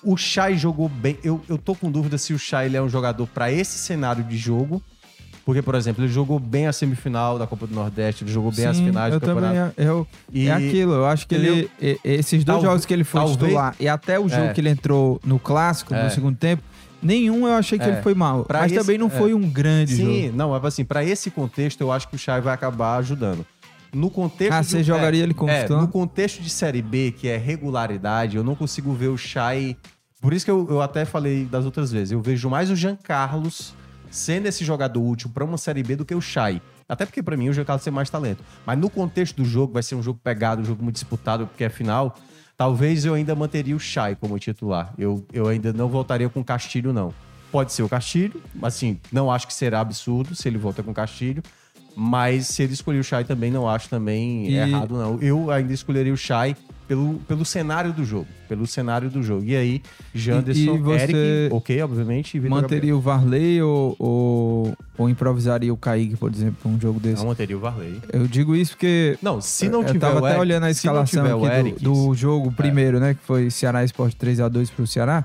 o Shai jogou bem. Eu tô com dúvida se o Shai ele é um jogador pra esse cenário de jogo, porque, por exemplo, ele jogou bem a semifinal da Copa do Nordeste, ele jogou bem as finais do campeonato. É aquilo, eu acho que ele esses dois jogos que ele foi titular, e até o jogo que ele entrou no Clássico, no segundo tempo, nenhum eu achei que ele foi mal. Mas também não foi um grande jogo. Sim, não, mas assim, pra esse contexto, eu acho que o Shai vai acabar ajudando. No contexto você jogaria ele como titular? No contexto de Série B, que é regularidade, eu não consigo ver o Shai... Por isso que eu até falei das outras vezes. Eu vejo mais o Jean Carlos sendo esse jogador útil para uma Série B do que o Shai. Até porque, para mim, o Jean Carlos tem mais talento. Mas no contexto do jogo, vai ser um jogo pegado, um jogo muito disputado, porque é final. Talvez eu ainda manteria o Shai como titular. Eu ainda não voltaria com o Castilho, não. Pode ser o Castilho, assim, não acho que será absurdo se ele voltar com o Castilho. Mas se ele escolher o Shai também, não acho errado, não. Eu ainda escolheria o Shai pelo cenário do jogo. Pelo cenário do jogo. E aí, Janderson, e você Eric, ok, obviamente. E manteria o Varley ou improvisaria o Kaique, por exemplo, para um jogo desse? Não, manteria o Varley. Eu digo isso porque... Não, se não tiver eu tava o Eric, até olhando a escalação aqui do jogo primeiro, né? Que foi Ceará Sport 3-2 pro Ceará.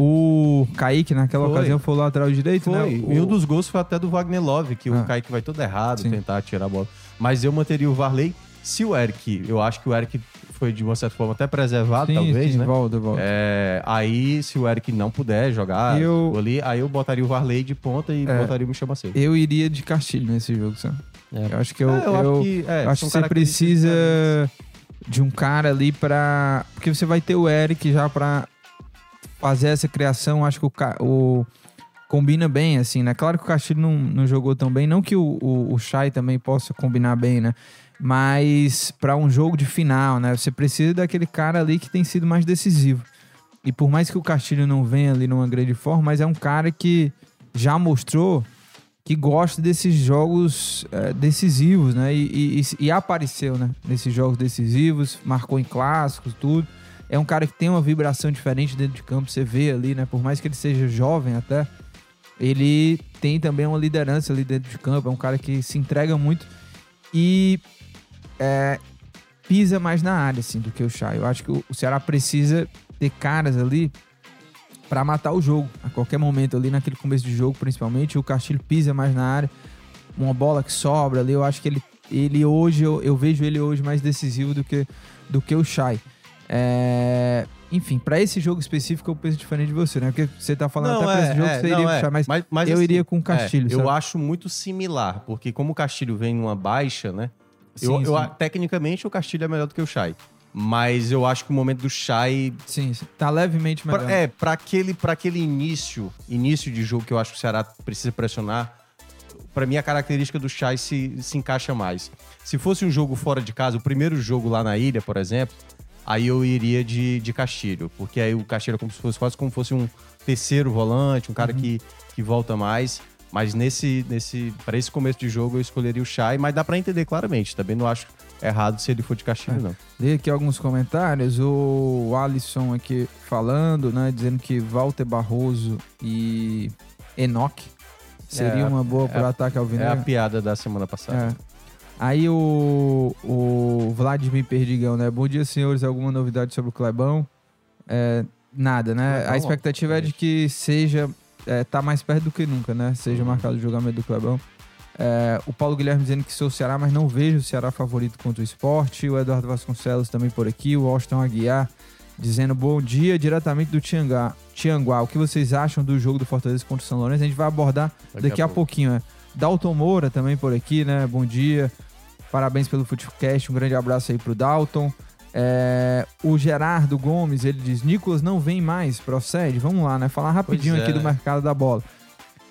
O Kaique, naquela ocasião, foi o lateral direito, né? E um dos gols foi até do Wagner Love, que o Kaique vai todo errado, tentar tirar a bola. Mas eu manteria o Varley. Se o Eric... Eu acho que o Eric foi, de uma certa forma, até preservado, talvez, né? Volta. Aí, se o Eric não puder jogar ali, aí eu botaria o Varley de ponta e botaria o Michel Macedo. Eu iria de Castilho nesse jogo, sabe? Eu acho que você precisa de um cara ali pra... Porque você vai ter o Eric já pra... fazer essa criação, acho que o combina bem, assim, né? Claro que o Castilho não jogou tão bem, não que o Shai também possa combinar bem, né? Mas para um jogo de final, né? Você precisa daquele cara ali que tem sido mais decisivo. E por mais que o Castilho não venha ali numa grande forma, mas é um cara que já mostrou que gosta desses jogos decisivos, né? E apareceu, né? Nesses jogos decisivos, marcou em clássicos, tudo. É um cara que tem uma vibração diferente dentro de campo, você vê ali, né? Por mais que ele seja jovem até, ele tem também uma liderança ali dentro de campo, é um cara que se entrega muito e pisa mais na área, assim, do que o Shai. Eu acho que o Ceará precisa ter caras ali pra matar o jogo. A qualquer momento ali, naquele começo de jogo, principalmente, o Castilho pisa mais na área, uma bola que sobra ali, eu acho que ele hoje, eu vejo ele hoje mais decisivo do que o Shai. Enfim, pra esse jogo específico eu penso diferente de você, né? Porque você tá falando até pra esse jogo você iria puxar, mas eu assim, iria com o Castilho. Eu acho muito similar, porque como o Castilho vem numa baixa, né? Eu, tecnicamente o Castilho é melhor do que o Shai. Mas eu acho que o momento do Shai... Sim, tá levemente melhor. Pra aquele início de jogo que eu acho que o Ceará precisa pressionar, pra mim a característica do Shai se encaixa mais. Se fosse um jogo fora de casa, o primeiro jogo lá na ilha, por exemplo... Aí eu iria de Castilho, porque aí o Castilho é quase como fosse um terceiro volante, um cara que volta mais. Mas para esse começo de jogo eu escolheria o Shai, mas dá para entender claramente. Também não acho errado se ele for de Castilho, não. Li aqui alguns comentários. O Alisson aqui falando, né, dizendo que Walter Barroso e Enoch seria uma boa para o ataque ao Vinegro. É a piada da semana passada. Aí o Vladimir Perdigão, né? Bom dia, senhores. Alguma novidade sobre o Clebão? Nada, né? A expectativa é de que seja... tá mais perto do que nunca, né? Seja marcado o julgamento do Clebão. O Paulo Guilherme dizendo que sou o Ceará, mas não vejo o Ceará favorito contra o Sport. O Eduardo Vasconcelos também por aqui. O Austin Aguiar dizendo bom dia diretamente do Tianguá. O que vocês acham do jogo do Fortaleza contra o San Lorenzo? A gente vai abordar daqui a pouquinho, né? Dalton Moura também por aqui, né? Bom dia. Parabéns pelo FutCast, um grande abraço aí pro Dalton. O Gerardo Gomes, ele diz, Nicolas não vem mais, procede. Vamos lá, né? Falar rapidinho aqui do mercado da bola.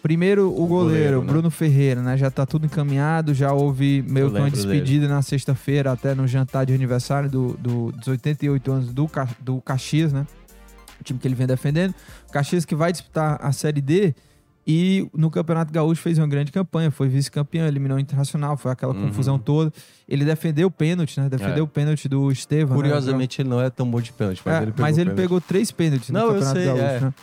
Primeiro, o goleiro né? Bruno Ferreira, né? Já tá tudo encaminhado, já houve meio que uma despedida na sexta-feira, até no jantar de aniversário dos 88 anos do Caxias, né? O time que ele vem defendendo. O Caxias que vai disputar a Série D E no Campeonato Gaúcho fez uma grande campanha, foi vice-campeão, eliminou o Internacional, foi aquela confusão toda. Ele defendeu o pênalti, né? Defendeu o pênalti do Estevão. Curiosamente, ele não é tão bom de pênalti, mas ele pegou três pênaltis no Campeonato Gaúcho, né?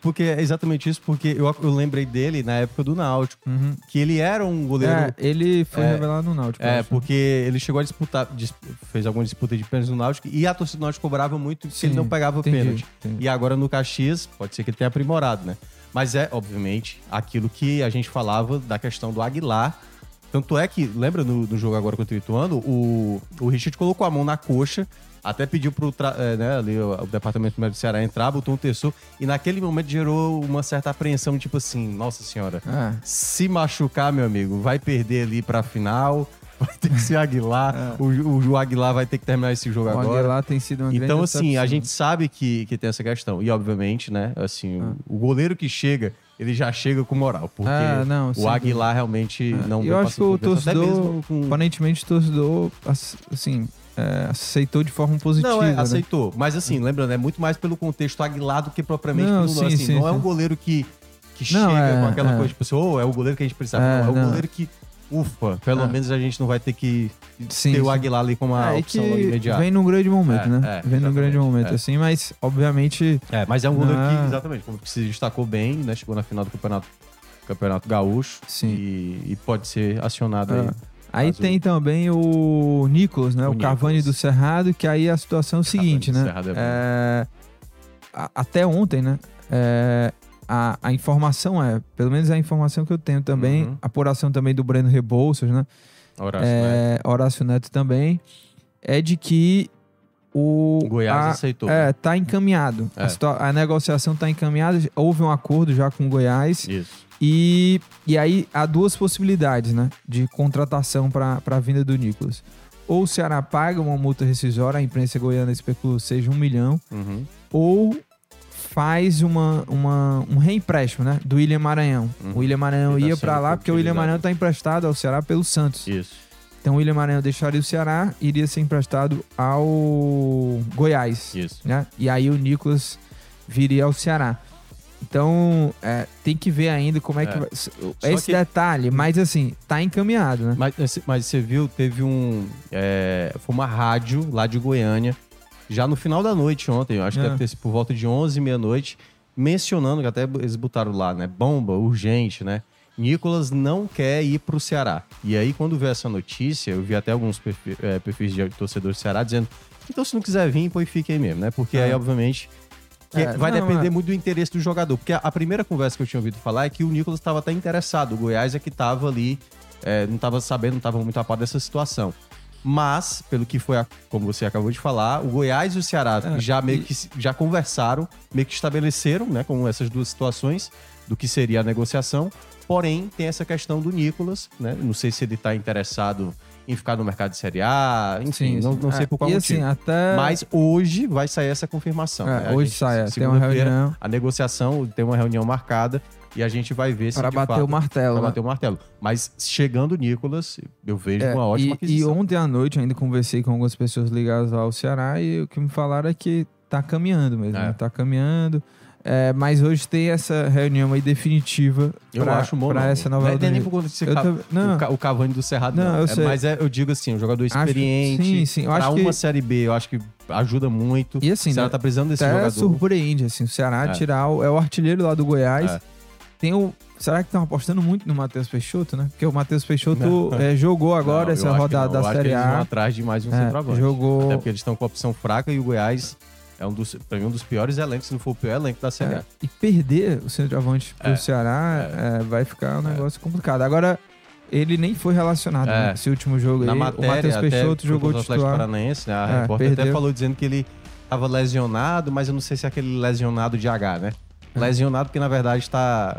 Porque é exatamente isso, porque eu lembrei dele na época do Náutico, que ele era um goleiro... ele foi revelado no Náutico. Porque ele chegou a disputar, fez alguma disputa de pênalti no Náutico, e a torcida do Náutico cobrava muito que ele não pegava pênalti. E agora no Caxias, pode ser que ele tenha aprimorado, né? Mas é, obviamente, aquilo que a gente falava da questão do Aguilar. Tanto é que, lembra no jogo agora contra o Ituano, o Richard colocou a mão na coxa, até pediu pro o departamento médico do Ceará entrar, botou um terço, e naquele momento gerou uma certa apreensão, tipo assim, nossa senhora, se machucar, meu amigo, vai perder ali pra final... Vai ter que ser Aguilar, o Aguilar vai ter que terminar esse jogo agora. O Aguilar tem sido uma grande decepção. Então, assim, a gente sabe que tem essa questão. E, obviamente, né, assim, o goleiro que chega, ele já chega com moral. Porque o Aguilar realmente não... Eu acho que o torcedor, aparentemente, o torcedor, assim... aceitou de forma positiva. Não, aceitou. Né? Mas, assim, lembrando, é muito mais pelo contexto Aguilar do que propriamente pelo lance. Assim, não é um goleiro que chega com aquela coisa, tipo assim, é o goleiro que a gente precisa. Não, é o goleiro que... Ufa, pelo menos a gente não vai ter que ter o Aguilar ali como uma opção imediata. Vem num grande momento, né? Vem num grande momento, assim, mas obviamente... mas é um goleiro que, exatamente, como se destacou bem, né? Chegou na final do Campeonato Gaúcho. Sim. E pode ser acionado aí. Aí tem também o Nicolas, né? O Cavani do Cerrado, que aí a situação é o seguinte, né? Até ontem, né? A informação pelo menos a informação que eu tenho também, a apuração também do Breno Rebouças, né? Horácio Neto também, é de que o Goiás aceitou. Tá encaminhado. A negociação tá encaminhada, houve um acordo já com o Goiás. Isso. E aí há duas possibilidades, né? De contratação para a vinda do Nicolas. Ou o Ceará paga uma multa rescisória, a imprensa goiana especula seja 1 milhão, ou faz um reempréstimo, né? Do William Maranhão. O William Maranhão ia pra lá, porque o William Maranhão tá emprestado ao Ceará pelo Santos. Isso. Então o William Maranhão deixaria o Ceará, iria ser emprestado ao Goiás. Isso. Né? E aí o Nicolas viria ao Ceará. Então, tem que ver ainda como é que vai... detalhe, mas assim, tá encaminhado, né? Mas você viu, teve foi uma rádio lá de Goiânia, já no final da noite ontem, eu acho que deve ter sido por volta de 11 e meia-noite, mencionando, que até eles botaram lá, né? Bomba, urgente, né? Nicolas não quer ir pro Ceará. E aí, quando veio essa notícia, eu vi até alguns perfis de torcedores do Ceará dizendo, então se não quiser vir, pois fique aí mesmo, né? Porque aí, obviamente, depender muito do interesse do jogador. Porque a primeira conversa que eu tinha ouvido falar é que o Nicolas estava até interessado. O Goiás é que estava ali, não estava sabendo, não estava muito a par dessa situação. Mas, pelo que foi, como você acabou de falar, o Goiás e o Ceará já conversaram, meio que estabeleceram, né, com essas duas situações do que seria a negociação. Porém, tem essa questão do Nicolas, né? Não sei se ele está interessado em ficar no mercado de Série A, enfim, não sei por qual motivo. Assim, mas hoje vai sair essa confirmação. Né? Hoje sai, tem uma reunião. A negociação, tem uma reunião marcada. E a gente vai ver se para bater o martelo. Para bater o martelo. Mas chegando o Nicolas, eu vejo uma ótima aquisição. E ontem à noite eu ainda conversei com algumas pessoas ligadas lá ao Ceará e o que me falaram é que tá caminhando mesmo. Né? Tá caminhando. Mas hoje tem essa reunião aí definitiva para essa nova reunião. O Cavani do Cerrado não. Mas eu digo assim, um jogador experiente. Sim. Para uma Série B, eu acho que ajuda muito. E assim, o Ceará tá precisando desse jogador. Surpreende, assim, o Ceará tirar... É o artilheiro lá do Goiás... Será que estão apostando muito no Matheus Peixoto, né? Porque o Matheus Peixoto jogou agora essa rodada da Série A. Eles vão atrás de mais um centroavante. Até porque eles estão com a opção fraca e o Goiás é pra mim, um dos piores elencos, se não for o pior elenco da Série A. E perder o centroavante pro Ceará vai ficar um negócio complicado. Agora, ele nem foi relacionado nesse último jogo aí. O Matheus Peixoto jogou titular. Paranaense, né? A repórter até falou dizendo que ele estava lesionado, mas eu não sei se é aquele lesionado de H, né? Lesionado, porque na verdade tá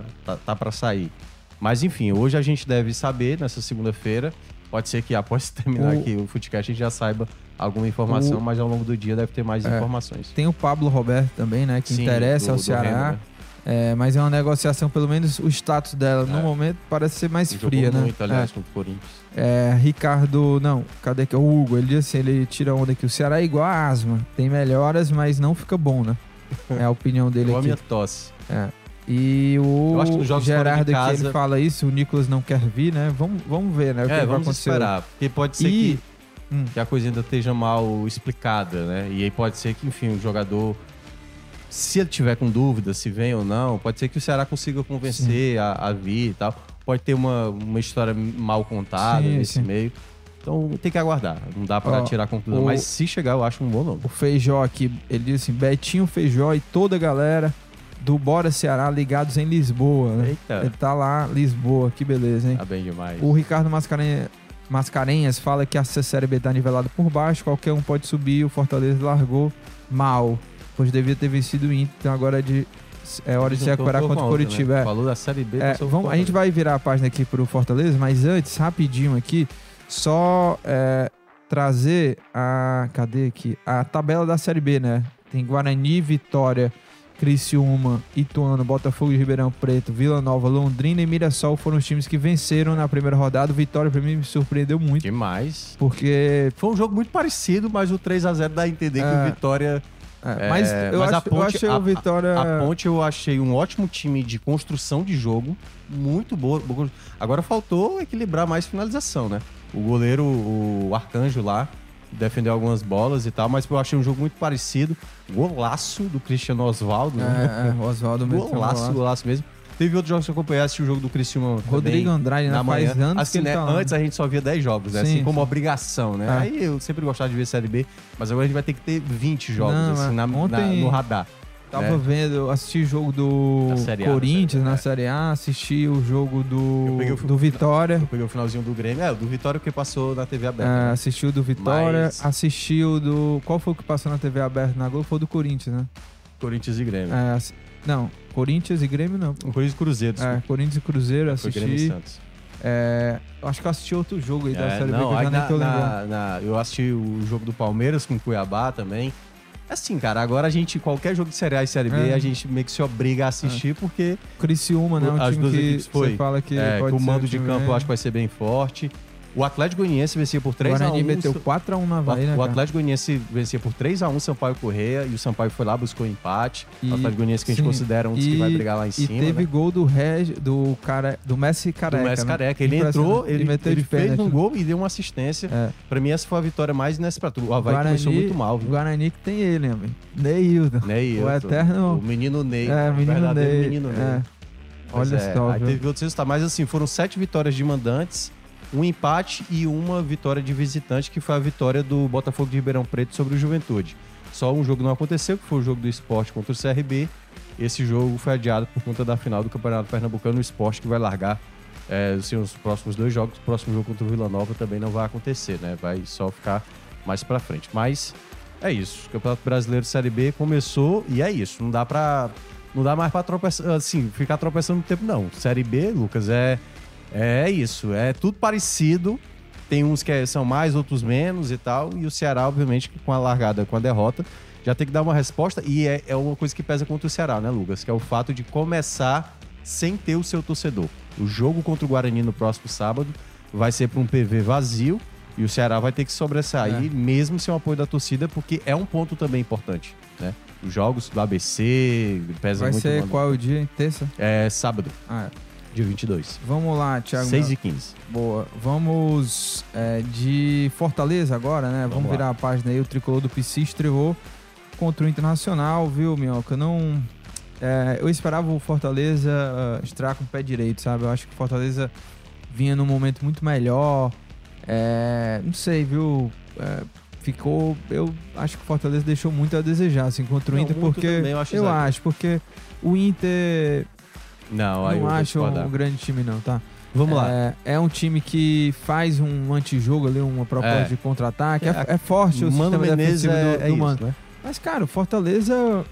para sair. Mas enfim, hoje a gente deve saber, nessa segunda-feira, pode ser que após terminar aqui o FutCast a gente já saiba alguma informação, mas ao longo do dia deve ter mais informações. Tem o Pablo Roberto também, né, que interessa ao Ceará, Reino, né? Mas é uma negociação, pelo menos o status dela no momento parece ser mais fria, né? Muito, aliás, contra o Corinthians. Ricardo, não, cadê que é o Hugo? Ele disse assim, ele tira onda que o Ceará é igual a asma, tem melhoras, mas não fica bom, né? É a opinião dele aqui. A minha tosse. E o Gerardo aqui, ele fala isso, o Nicolas não quer vir, né? Vamos ver, né? O que vai acontecer. Esperar, porque pode ser que a coisa ainda esteja mal explicada, né? E aí pode ser que, enfim, o jogador, se ele tiver com dúvida se vem ou não, pode ser que o Ceará consiga convencer a vir e tal. Pode ter uma história mal contada nesse meio. Então tem que aguardar, não dá pra tirar a conclusão. Mas se chegar, eu acho um bom nome. O Feijó aqui, ele diz assim, Betinho, Feijó e toda a galera do Bora Ceará ligados em Lisboa, né? Eita. Ele tá lá, Lisboa, que beleza, hein? Tá bem demais. O Ricardo Mascarenhas fala que a Série B tá nivelada por baixo, qualquer um pode subir, o Fortaleza largou mal, pois devia ter vencido o Inter, então agora é hora de se recuperar contra o Coritiba. Né? Falou da Série B. A gente vai virar a página aqui pro Fortaleza, mas antes, rapidinho aqui, só trazer a... Cadê aqui? A tabela da Série B, né? Tem Guarani, Vitória, Criciúma, Ituano, Botafogo de Ribeirão Preto, Vila Nova, Londrina e Mirassol foram os times que venceram na primeira rodada. Vitória, pra mim, me surpreendeu muito. Demais. Porque... Foi um jogo muito parecido, mas o 3x0 dá a entender que o Vitória... A Ponte eu achei um ótimo time de construção de jogo, muito boa. Agora faltou equilibrar mais finalização, né? O goleiro, o Arcanjo lá, defendeu algumas bolas e tal, mas eu achei um jogo muito parecido. Golaço do Cristiano Oswaldo, né? Oswaldo mesmo. Golaço mesmo. Teve outros jogos que eu acompanhei, assisti o jogo do Criciúma. Rodrigo Andrade, né? Faz anos assim, né? Antes a gente só via 10 jogos, né? Assim como obrigação, né? Aí eu sempre gostava de ver Série B, mas agora a gente vai ter que ter 20 jogos, assim, no radar. Tava vendo, assisti o jogo do Corinthians na Série A, assisti o jogo do Vitória. Eu peguei o finalzinho do Grêmio, do Vitória que passou na TV aberta. Né? Assisti o do Vitória, assisti o do... Qual foi o que passou na TV aberta na Globo? Foi o do Corinthians, né? Corinthians e Grêmio. Não, Corinthians e Grêmio não. Corinthians e Cruzeiro. Corinthians e Cruzeiro, assisti. Foi Grêmio e Santos. Acho que eu assisti outro jogo aí da Série B, que eu já nem tô lembrando. Eu assisti o jogo do Palmeiras com o Cuiabá também. Assim, cara, agora a gente, qualquer jogo de Série A e Série B, a gente meio que se obriga a assistir, porque... Criciúma, né? As duas equipes você fala que pode ser. O mando de campo eu acho que vai ser bem forte. O Atlético Goianiense vencia por 3x1. O Guarani meteu 4x1 na Varley, né? O Atlético Goianiense vencia por 3x1 Sampaio Correia, e o Sampaio foi lá, buscou empate. O Atlético Goianiense que a gente considera um dos que vai brigar lá em cima. E teve gol do Messi Careca. Do Messi Careca. Ele entrou, ele fez um gol e deu uma assistência. Pra mim, essa foi a vitória mais inesperada. O Avaí começou muito mal. O Guarani que tem ele, né? Neildo. O eterno... O menino Ney. O menino Ney. Olha só. Aí teve outros resultados. Mas assim, foram 7 vitórias de mandantes, um empate e uma vitória de visitante, que foi a vitória do Botafogo de Ribeirão Preto sobre o Juventude. Só um jogo não aconteceu, que foi o jogo do Sport contra o CRB. Esse jogo foi adiado por conta da final do Campeonato Pernambucano. O Sport que vai largar os próximos 2 jogos. O próximo jogo contra o Vila Nova também não vai acontecer, né? Vai só ficar mais pra frente. Mas é isso. O Campeonato Brasileiro Série B começou e é isso. Não dá mais pra tropeçar, assim, ficar tropeçando no tempo, não. Série B, Lucas, é isso, é tudo parecido, tem uns que são mais, outros menos e tal, e o Ceará, obviamente, com a largada, com a derrota, já tem que dar uma resposta, e é uma coisa que pesa contra o Ceará, né, Lucas? Que é o fato de começar sem ter o seu torcedor. O jogo contra o Guarani no próximo sábado vai ser para um PV vazio, e o Ceará vai ter que sobressair, mesmo sem o apoio da torcida, porque é um ponto também importante, né? Os jogos do ABC pesam muito. Vai ser qual o dia, em terça? É sábado. Dia 22. Vamos lá, Thiago. 6h15. Boa. Vamos de Fortaleza agora, né? Vamos virar a página aí. O Tricolor do PC estreou contra o Internacional, viu, Minhoca? Eu esperava o Fortaleza estrear com o pé direito, sabe? Eu acho que o Fortaleza vinha num momento muito melhor. Não sei, viu? Eu acho que o Fortaleza deixou muito a desejar, assim, contra o Inter, porque... Eu acho, porque o Inter... Não acho um grande time, não, tá? Vamos lá. É um time que faz um antijogo ali, uma proposta de contra-ataque. É forte o Mano sistema defensivo do Mano. Isso, né? Mas, cara, o Fortaleza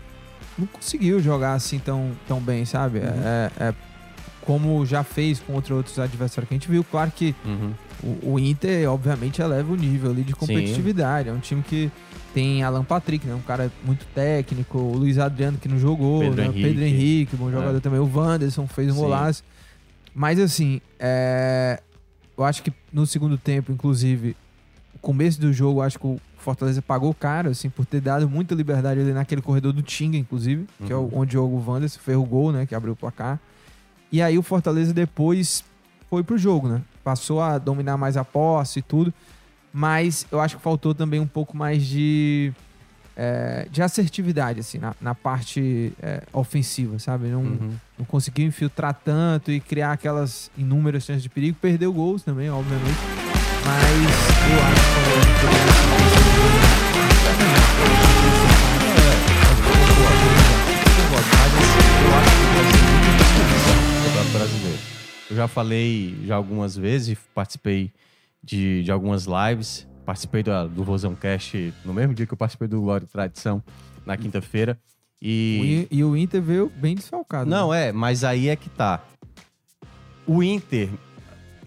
não conseguiu jogar assim tão bem, sabe? Como já fez contra outros adversários que a gente viu. Claro que o Inter, obviamente, eleva o nível ali de competitividade. Sim. É um time que tem Alan Patrick, né? Um cara muito técnico. O Luiz Adriano, que não jogou. Pedro Henrique, bom jogador também. O Janderson fez um golaço. Mas, assim, eu acho que no segundo tempo, inclusive, o começo do jogo, acho que o Fortaleza pagou caro, assim, por ter dado muita liberdade ali naquele corredor do Tinga, inclusive, que é onde joga o Wanderson, ferrou o gol, né, que abriu o placar. E aí o Fortaleza depois foi pro jogo, né? Passou a dominar mais a posse e tudo, mas eu acho que faltou também um pouco mais de assertividade, assim, na parte ofensiva, sabe? Não conseguiu infiltrar tanto e criar aquelas inúmeras chances de perigo. Perdeu gols também, obviamente. Mas eu acho que brasileiro. Eu já falei já algumas vezes, participei de algumas lives. Participei do Rosancast no mesmo dia que eu participei do Glória e Tradição, na quinta-feira. E o Inter veio bem desfalcado. Não, né? Mas aí é que tá. O Inter,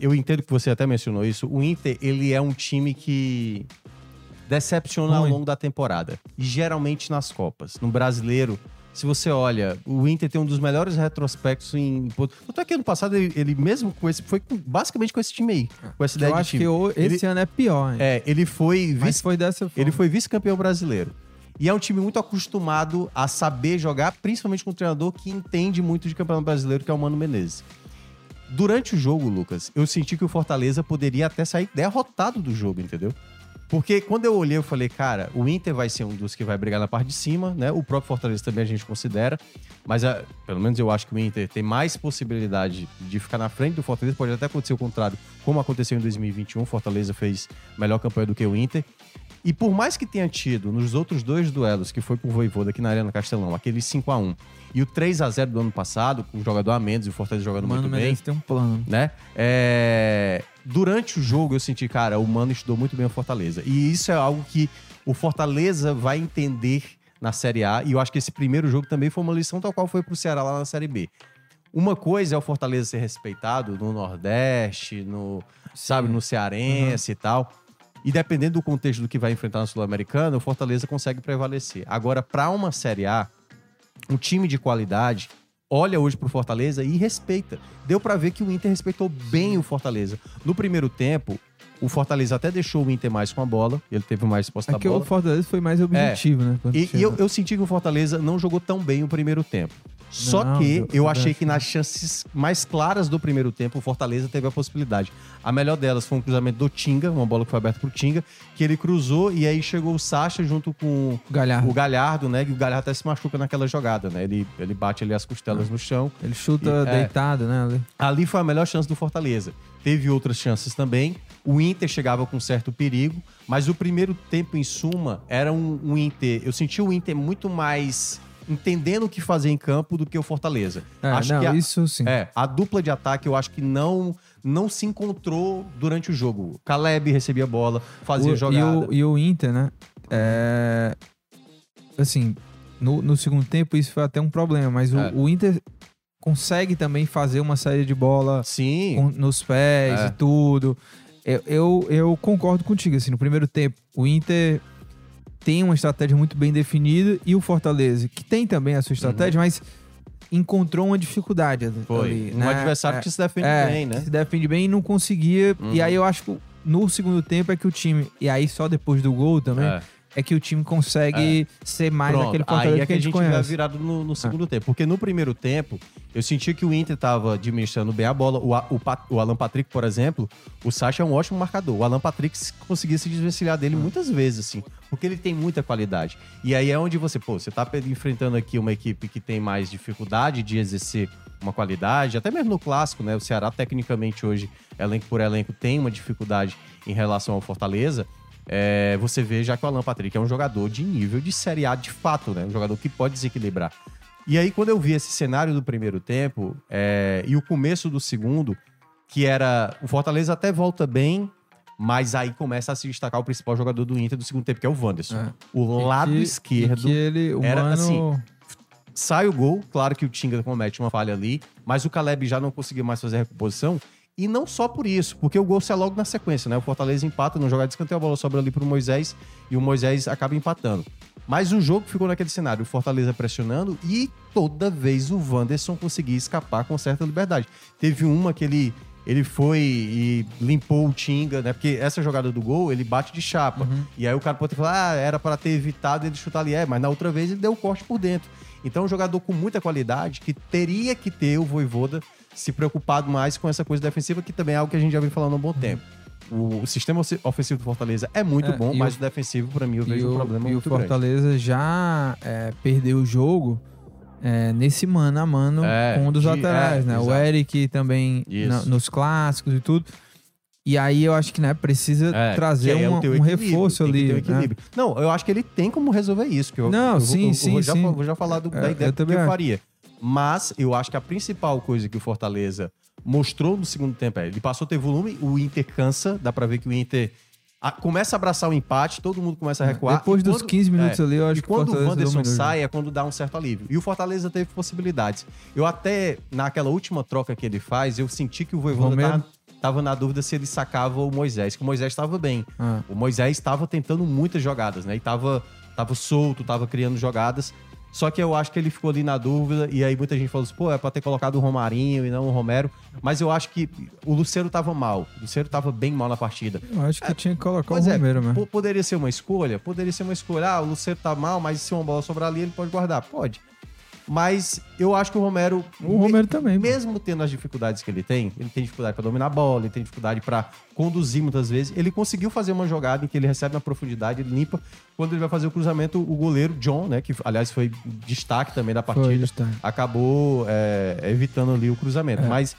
eu entendo que você até mencionou isso, o Inter, ele é um time que decepciona ao longo da temporada. E geralmente nas Copas. No Brasileiro, se você olha, o Inter tem um dos melhores retrospectos em... Até que ano passado, ele mesmo com esse... Foi basicamente com esse time aí. Com essa ideia de time. Eu acho que esse ano é pior, hein? É, ele foi... Mas foi dessa forma. Ele foi vice-campeão brasileiro. E é um time muito acostumado a saber jogar, principalmente com um treinador que entende muito de campeonato brasileiro, que é o Mano Menezes. Durante o jogo, Lucas, eu senti que o Fortaleza poderia até sair derrotado do jogo, entendeu? Porque quando eu olhei, eu falei, cara, o Inter vai ser um dos que vai brigar na parte de cima, né? O próprio Fortaleza também a gente considera, mas pelo menos eu acho que o Inter tem mais possibilidade de ficar na frente do Fortaleza, pode até acontecer o contrário, como aconteceu em 2021, o Fortaleza fez melhor campanha do que o Inter. E por mais que tenha tido nos outros dois duelos, que foi com o Vojvoda aqui na Arena Castelão, aquele 5x1 e o 3x0 do ano passado, com o jogador a menos e o Fortaleza jogando muito bem. O Mano Menezes tem um plano. Né? Durante o jogo eu senti, cara, o Mano estudou muito bem o Fortaleza. E isso é algo que o Fortaleza vai entender na Série A. E eu acho que esse primeiro jogo também foi uma lição tal qual foi pro Ceará lá na Série B. Uma coisa é o Fortaleza ser respeitado no Nordeste, no Cearense e tal. E dependendo do contexto do que vai enfrentar na Sul-Americana, o Fortaleza consegue prevalecer. Agora, para uma Série A, um time de qualidade olha hoje pro Fortaleza e respeita. Deu para ver que o Inter respeitou bem o Fortaleza. No primeiro tempo, o Fortaleza até deixou o Inter mais com a bola, ele teve mais posse da bola. Porque o Fortaleza foi mais objetivo, né? E eu senti que o Fortaleza não jogou tão bem o primeiro tempo. Só que eu achei que nas chances mais claras do primeiro tempo, o Fortaleza teve a possibilidade. A melhor delas foi um cruzamento do Tinga, uma bola que foi aberta pro Tinga, que ele cruzou e aí chegou o Sacha junto com o Galhardo, né? E o Galhardo até se machuca naquela jogada, né? Ele bate ali as costelas no chão. Ele chuta deitado, né? Ali foi a melhor chance do Fortaleza. Teve outras chances também. O Inter chegava com certo perigo, mas o primeiro tempo, em suma, era um Inter... Eu senti o Inter muito mais... entendendo o que fazer em campo do que o Fortaleza. A dupla de ataque eu acho que não se encontrou durante o jogo. Caleb recebia a bola, fazia jogada. E o Inter, né? No segundo tempo isso foi até um problema, mas o Inter consegue também fazer uma saída de bola nos pés e tudo. Eu concordo contigo, assim, no primeiro tempo o Inter... tem uma estratégia muito bem definida e o Fortaleza, que tem também a sua estratégia, mas encontrou uma dificuldade ali, né? Um adversário que se defende bem, né? Se defende bem e não conseguia. E aí eu acho que no segundo tempo é que o time... E aí só depois do gol também... É que o time consegue ser mais aquele Fortaleza que a gente conhece. Aí é que a gente vai virado no segundo tempo. Porque no primeiro tempo, eu senti que o Inter estava administrando bem a bola. O Alan Patrick, por exemplo, o Sacha é um ótimo marcador. O Alan Patrick conseguia se desvencilhar dele muitas vezes, assim. Porque ele tem muita qualidade. E aí é onde você tá enfrentando aqui uma equipe que tem mais dificuldade de exercer uma qualidade. Até mesmo no Clássico, né? O Ceará, tecnicamente, hoje, elenco por elenco, tem uma dificuldade em relação ao Fortaleza. Você vê já que o Alan Patrick é um jogador de nível de Série A de fato, né? Um jogador que pode desequilibrar. E aí quando eu vi esse cenário do primeiro tempo e o começo do segundo, que era o Fortaleza até volta bem, mas aí começa a se destacar o principal jogador do Inter do segundo tempo, que é o Wanderson. O lado esquerdo sai o gol, claro que o Tinga comete uma falha ali, mas o Caleb já não conseguiu mais fazer a recomposição. E não só por isso, porque o gol sai logo na sequência, né? O Fortaleza empata, não joga de escanteio, a bola sobra ali pro Moisés e o Moisés acaba empatando. Mas o jogo ficou naquele cenário, o Fortaleza pressionando e toda vez o Janderson conseguia escapar com certa liberdade. Teve uma que ele Ele foi e limpou o Tinga, né? Porque essa jogada do gol, ele bate de chapa. Uhum. E aí o cara pode falar, ah, era para ter evitado ele chutar ali. É, mas na outra vez ele deu o corte por dentro. Então, um jogador com muita qualidade, que teria que ter o Vojvoda se preocupado mais com essa coisa defensiva, que também é algo que a gente já vem falando há um bom tempo. O sistema ofensivo do Fortaleza é muito bom, mas o defensivo, para mim, eu vejo um problema muito grande. E o Fortaleza já perdeu o jogo nesse mano a mano com um dos laterais, né? Exato. O Eric também nos clássicos e tudo. E aí eu acho que, né, precisa trazer um reforço ali. Né? Não, eu acho que ele tem como resolver isso. Vou já falar da ideia do que eu faria. Mas eu acho que a principal coisa que o Fortaleza mostrou no segundo tempo ele passou a ter volume, o Inter cansa, dá pra ver que o Inter começa a abraçar o empate, todo mundo começa a recuar. Depois dos 15 minutos ali, eu acho que quando o Janderson sai é quando dá um certo alívio. E o Fortaleza teve possibilidades. Eu até, naquela última troca que ele faz, eu senti que o Vojvoda tava na dúvida se ele sacava o Moisés, que o Moisés estava bem. Ah. O Moisés estava tentando muitas jogadas, né? E tava solto, tava criando jogadas. Só que eu acho que ele ficou ali na dúvida, e aí muita gente falou assim, pô, é pra ter colocado o Romarinho e não o Romero. Mas eu acho que o Lucero tava mal. O Lucero tava bem mal na partida. Eu acho que tinha que colocar o Romero, né? Poderia ser uma escolha? Poderia ser uma escolha. Ah, o Lucero tá mal, mas se uma bola sobrar ali, ele pode guardar. Pode. Mas eu acho que o Romero... O Romero também. Mesmo tendo as dificuldades que ele tem dificuldade pra dominar a bola, ele tem dificuldade pra conduzir muitas vezes. Ele conseguiu fazer uma jogada em que ele recebe na profundidade, ele limpa. Quando ele vai fazer o cruzamento, o goleiro John, né, que aliás foi destaque também da partida, acabou evitando ali o cruzamento. Mas,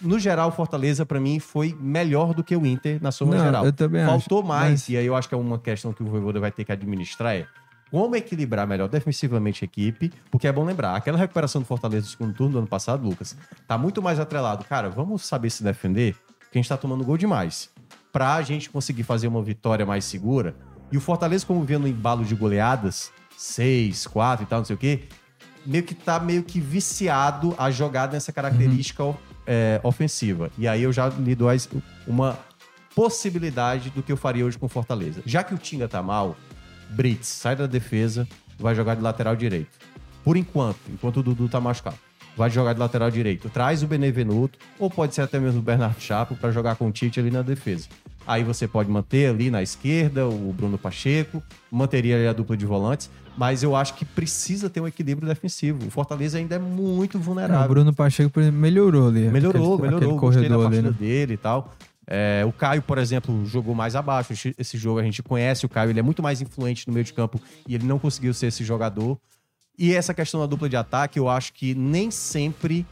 no geral, o Fortaleza, pra mim, foi melhor do que o Inter na soma geral. Eu também Faltou mais, e aí eu acho que é uma questão que o Vojvoda vai ter que administrar como equilibrar melhor defensivamente a equipe, porque é bom lembrar, aquela recuperação do Fortaleza do segundo turno do ano passado, Lucas, tá muito mais atrelado. Cara, vamos saber se defender, porque a gente tá tomando gol demais. Pra gente conseguir fazer uma vitória mais segura, e o Fortaleza, como vendo no embalo de goleadas, 6, 4 e tal, não sei o quê, tá meio que viciado a jogar nessa característica ofensiva. E aí eu já lhe dou uma possibilidade do que eu faria hoje com o Fortaleza. Já que o Tinga tá mal, Brits sai da defesa, vai jogar de lateral direito. Por enquanto o Dudu tá machucado. Vai jogar de lateral direito. Traz o Benevenuto, ou pode ser até mesmo o Bernardo Chapo, pra jogar com o Tite ali na defesa. Aí você pode manter ali na esquerda o Bruno Pacheco, manteria ali a dupla de volantes, mas eu acho que precisa ter um equilíbrio defensivo. O Fortaleza ainda é muito vulnerável. O Bruno Pacheco, por exemplo, melhorou ali. Melhorou. Gostei da partida dele e tal. O Caio, por exemplo, jogou mais abaixo. Esse jogo a gente conhece o Caio, ele é muito mais influente no meio de campo e ele não conseguiu ser esse jogador. E essa questão da dupla de ataque, eu acho que nem sempre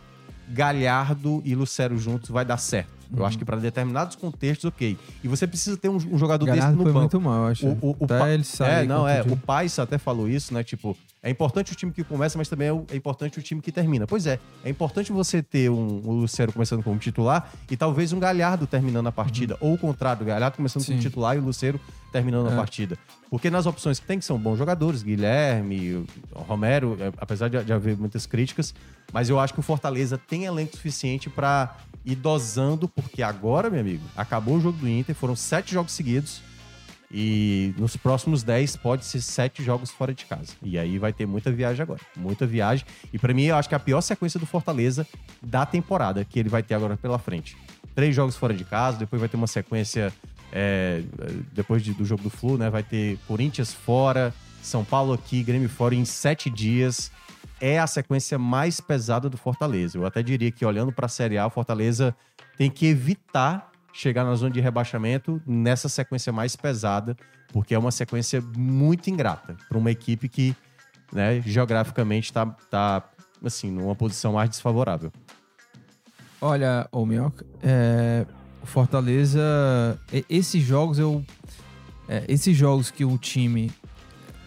Galhardo e Lucero juntos vai dar certo. Eu acho que para determinados contextos, ok. E você precisa ter um jogador Galhardo desse no banco. Muito mal, eu acho. O Paissa até falou isso, né? Tipo, é importante o time que começa, mas também é importante o time que termina. Pois é importante você ter um Lucero começando como titular e talvez um Galhardo terminando a partida. Ou o contrário, o Galhardo começando como titular e o Lucero terminando a partida. Porque nas opções que tem, que são bons jogadores, Guilherme, Romero, apesar de haver muitas críticas, mas eu acho que o Fortaleza tem elenco suficiente para ir dosando, porque agora, meu amigo, acabou o jogo do Inter, foram 7 jogos seguidos e nos próximos 10 pode ser 7 jogos fora de casa. E aí vai ter muita viagem agora, muita viagem. E pra mim, eu acho que é a pior sequência do Fortaleza da temporada que ele vai ter agora pela frente. 3 jogos fora de casa, depois vai ter uma sequência depois do jogo do Flu, né? Vai ter Corinthians fora, São Paulo aqui, Grêmio fora em 7 dias. É a sequência mais pesada do Fortaleza. Eu até diria que, olhando para a Série A, o Fortaleza tem que evitar chegar na zona de rebaixamento nessa sequência mais pesada, porque é uma sequência muito ingrata para uma equipe que, né, geograficamente tá assim, numa posição mais desfavorável. Olha, ô Minhoca, o Fortaleza... Esses jogos que o time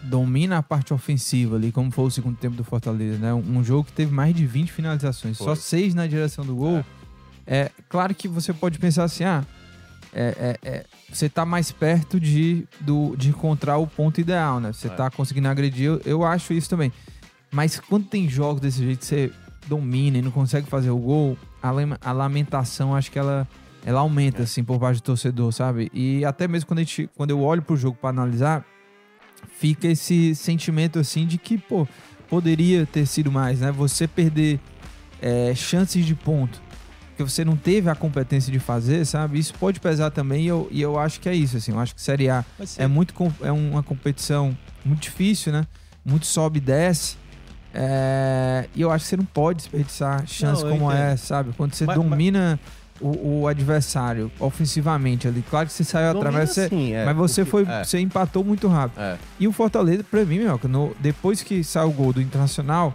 domina a parte ofensiva ali, como foi o segundo tempo do Fortaleza, né? Um jogo que teve mais de 20 finalizações, só 6 na direção do gol. É claro que você pode pensar assim, você tá mais perto de encontrar o ponto ideal, né? Você tá conseguindo agredir, eu acho isso também. Mas quando tem jogos desse jeito que você domina e não consegue fazer o gol, a lamentação, acho que ela aumenta, assim, por baixo do torcedor, sabe? E até mesmo quando eu olho pro jogo pra analisar, fica esse sentimento, assim, de que, pô, poderia ter sido mais, né? Você perder chances de ponto que você não teve a competência de fazer, sabe? Isso pode pesar também, e eu acho que é isso, assim. Eu acho que Série A é uma competição muito difícil, né? Muito sobe e desce. E eu acho que você não pode desperdiçar chance como essa, sabe? Quando você domina... O adversário ofensivamente ali. Claro que você saiu através, mas você empatou muito rápido. E o Fortaleza, pra mim, depois que sai o gol do Internacional,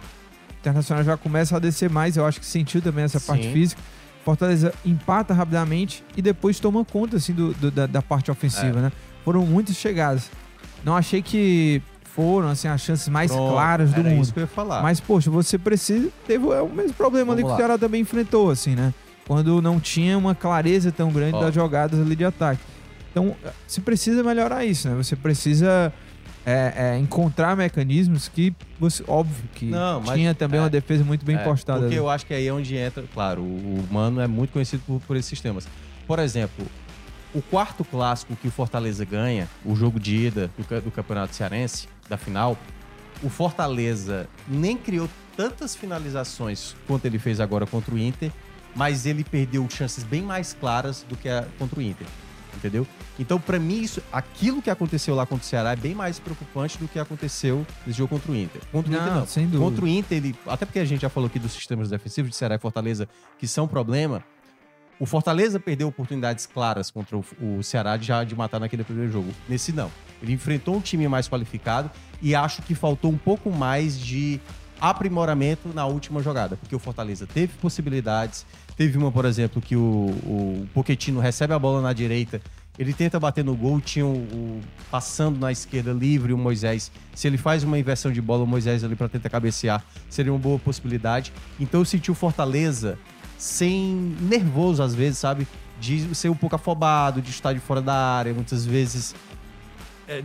o Internacional já começa a descer mais. Eu acho que sentiu também essa parte física. Fortaleza empata rapidamente e depois toma conta assim, da parte ofensiva, né? Foram muitas chegadas. Não achei que foram assim, as chances mais claras do mundo. Isso que eu ia falar. Mas, poxa, você precisa... Teve o mesmo problema ali que o Ceará também enfrentou, assim, né? Quando não tinha uma clareza tão grande das jogadas ali de ataque. Então, você precisa melhorar isso, né? Você precisa encontrar mecanismos que... Óbvio que tinha também uma defesa muito bem postada. Porque ali. Eu acho que aí é onde entra... Claro, o Mano é muito conhecido por esses sistemas. Por exemplo, o quarto clássico que o Fortaleza ganha, o jogo de ida do Campeonato Cearense, da final, o Fortaleza nem criou tantas finalizações quanto ele fez agora contra o Inter... mas ele perdeu chances bem mais claras do que contra o Inter, entendeu? Então, pra mim, aquilo que aconteceu lá contra o Ceará é bem mais preocupante do que aconteceu nesse jogo contra o Inter. Contra o Inter, não. Sem dúvida. Contra o Inter, até porque a gente já falou aqui dos sistemas defensivos de Ceará e Fortaleza, que são um problema, o Fortaleza perdeu oportunidades claras contra o Ceará já de matar naquele primeiro jogo. Nesse, não. Ele enfrentou um time mais qualificado e acho que faltou um pouco mais de... aprimoramento na última jogada, porque o Fortaleza teve possibilidades, teve uma, por exemplo, que o Pochettino recebe a bola na direita, ele tenta bater no gol, tinha passando na esquerda livre o Moisés, se ele faz uma inversão de bola, o Moisés ali para tentar cabecear, seria uma boa possibilidade. Então eu senti o Fortaleza sem nervoso às vezes, sabe, de ser um pouco afobado, de estar de fora da área, muitas vezes...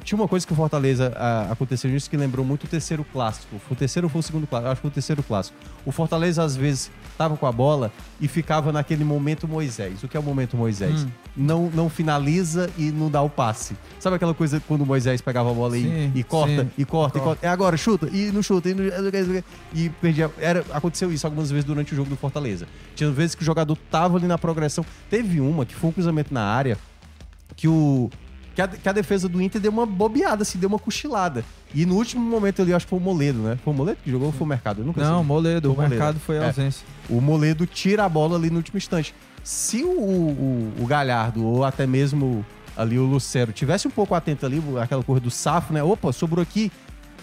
Tinha uma coisa que o Fortaleza aconteceu nisso que lembrou muito o terceiro clássico. O terceiro foi o segundo clássico, acho que foi o terceiro clássico. O Fortaleza, às vezes, estava com a bola e ficava naquele momento Moisés. O que é o momento Moisés? Não finaliza e não dá o passe. Sabe aquela coisa quando o Moisés pegava a bola e corta? É agora, chuta, e não chuta, e perdia. Aconteceu isso algumas vezes durante o jogo do Fortaleza. Tinha vezes que o jogador estava ali na progressão. Teve uma que foi um cruzamento na área que a defesa do Inter deu uma bobeada, assim, deu uma cochilada. E no último momento ali, acho que foi o Moledo, né? Foi o Moledo que jogou ou foi o Mercado? Eu nunca sei. Não, Moledo. O Mercado foi a ausência. O Moledo tira a bola ali no último instante. Se o Galhardo ou até mesmo ali o Lucero tivesse um pouco atento ali, aquela coisa do safo, né? Opa, sobrou aqui,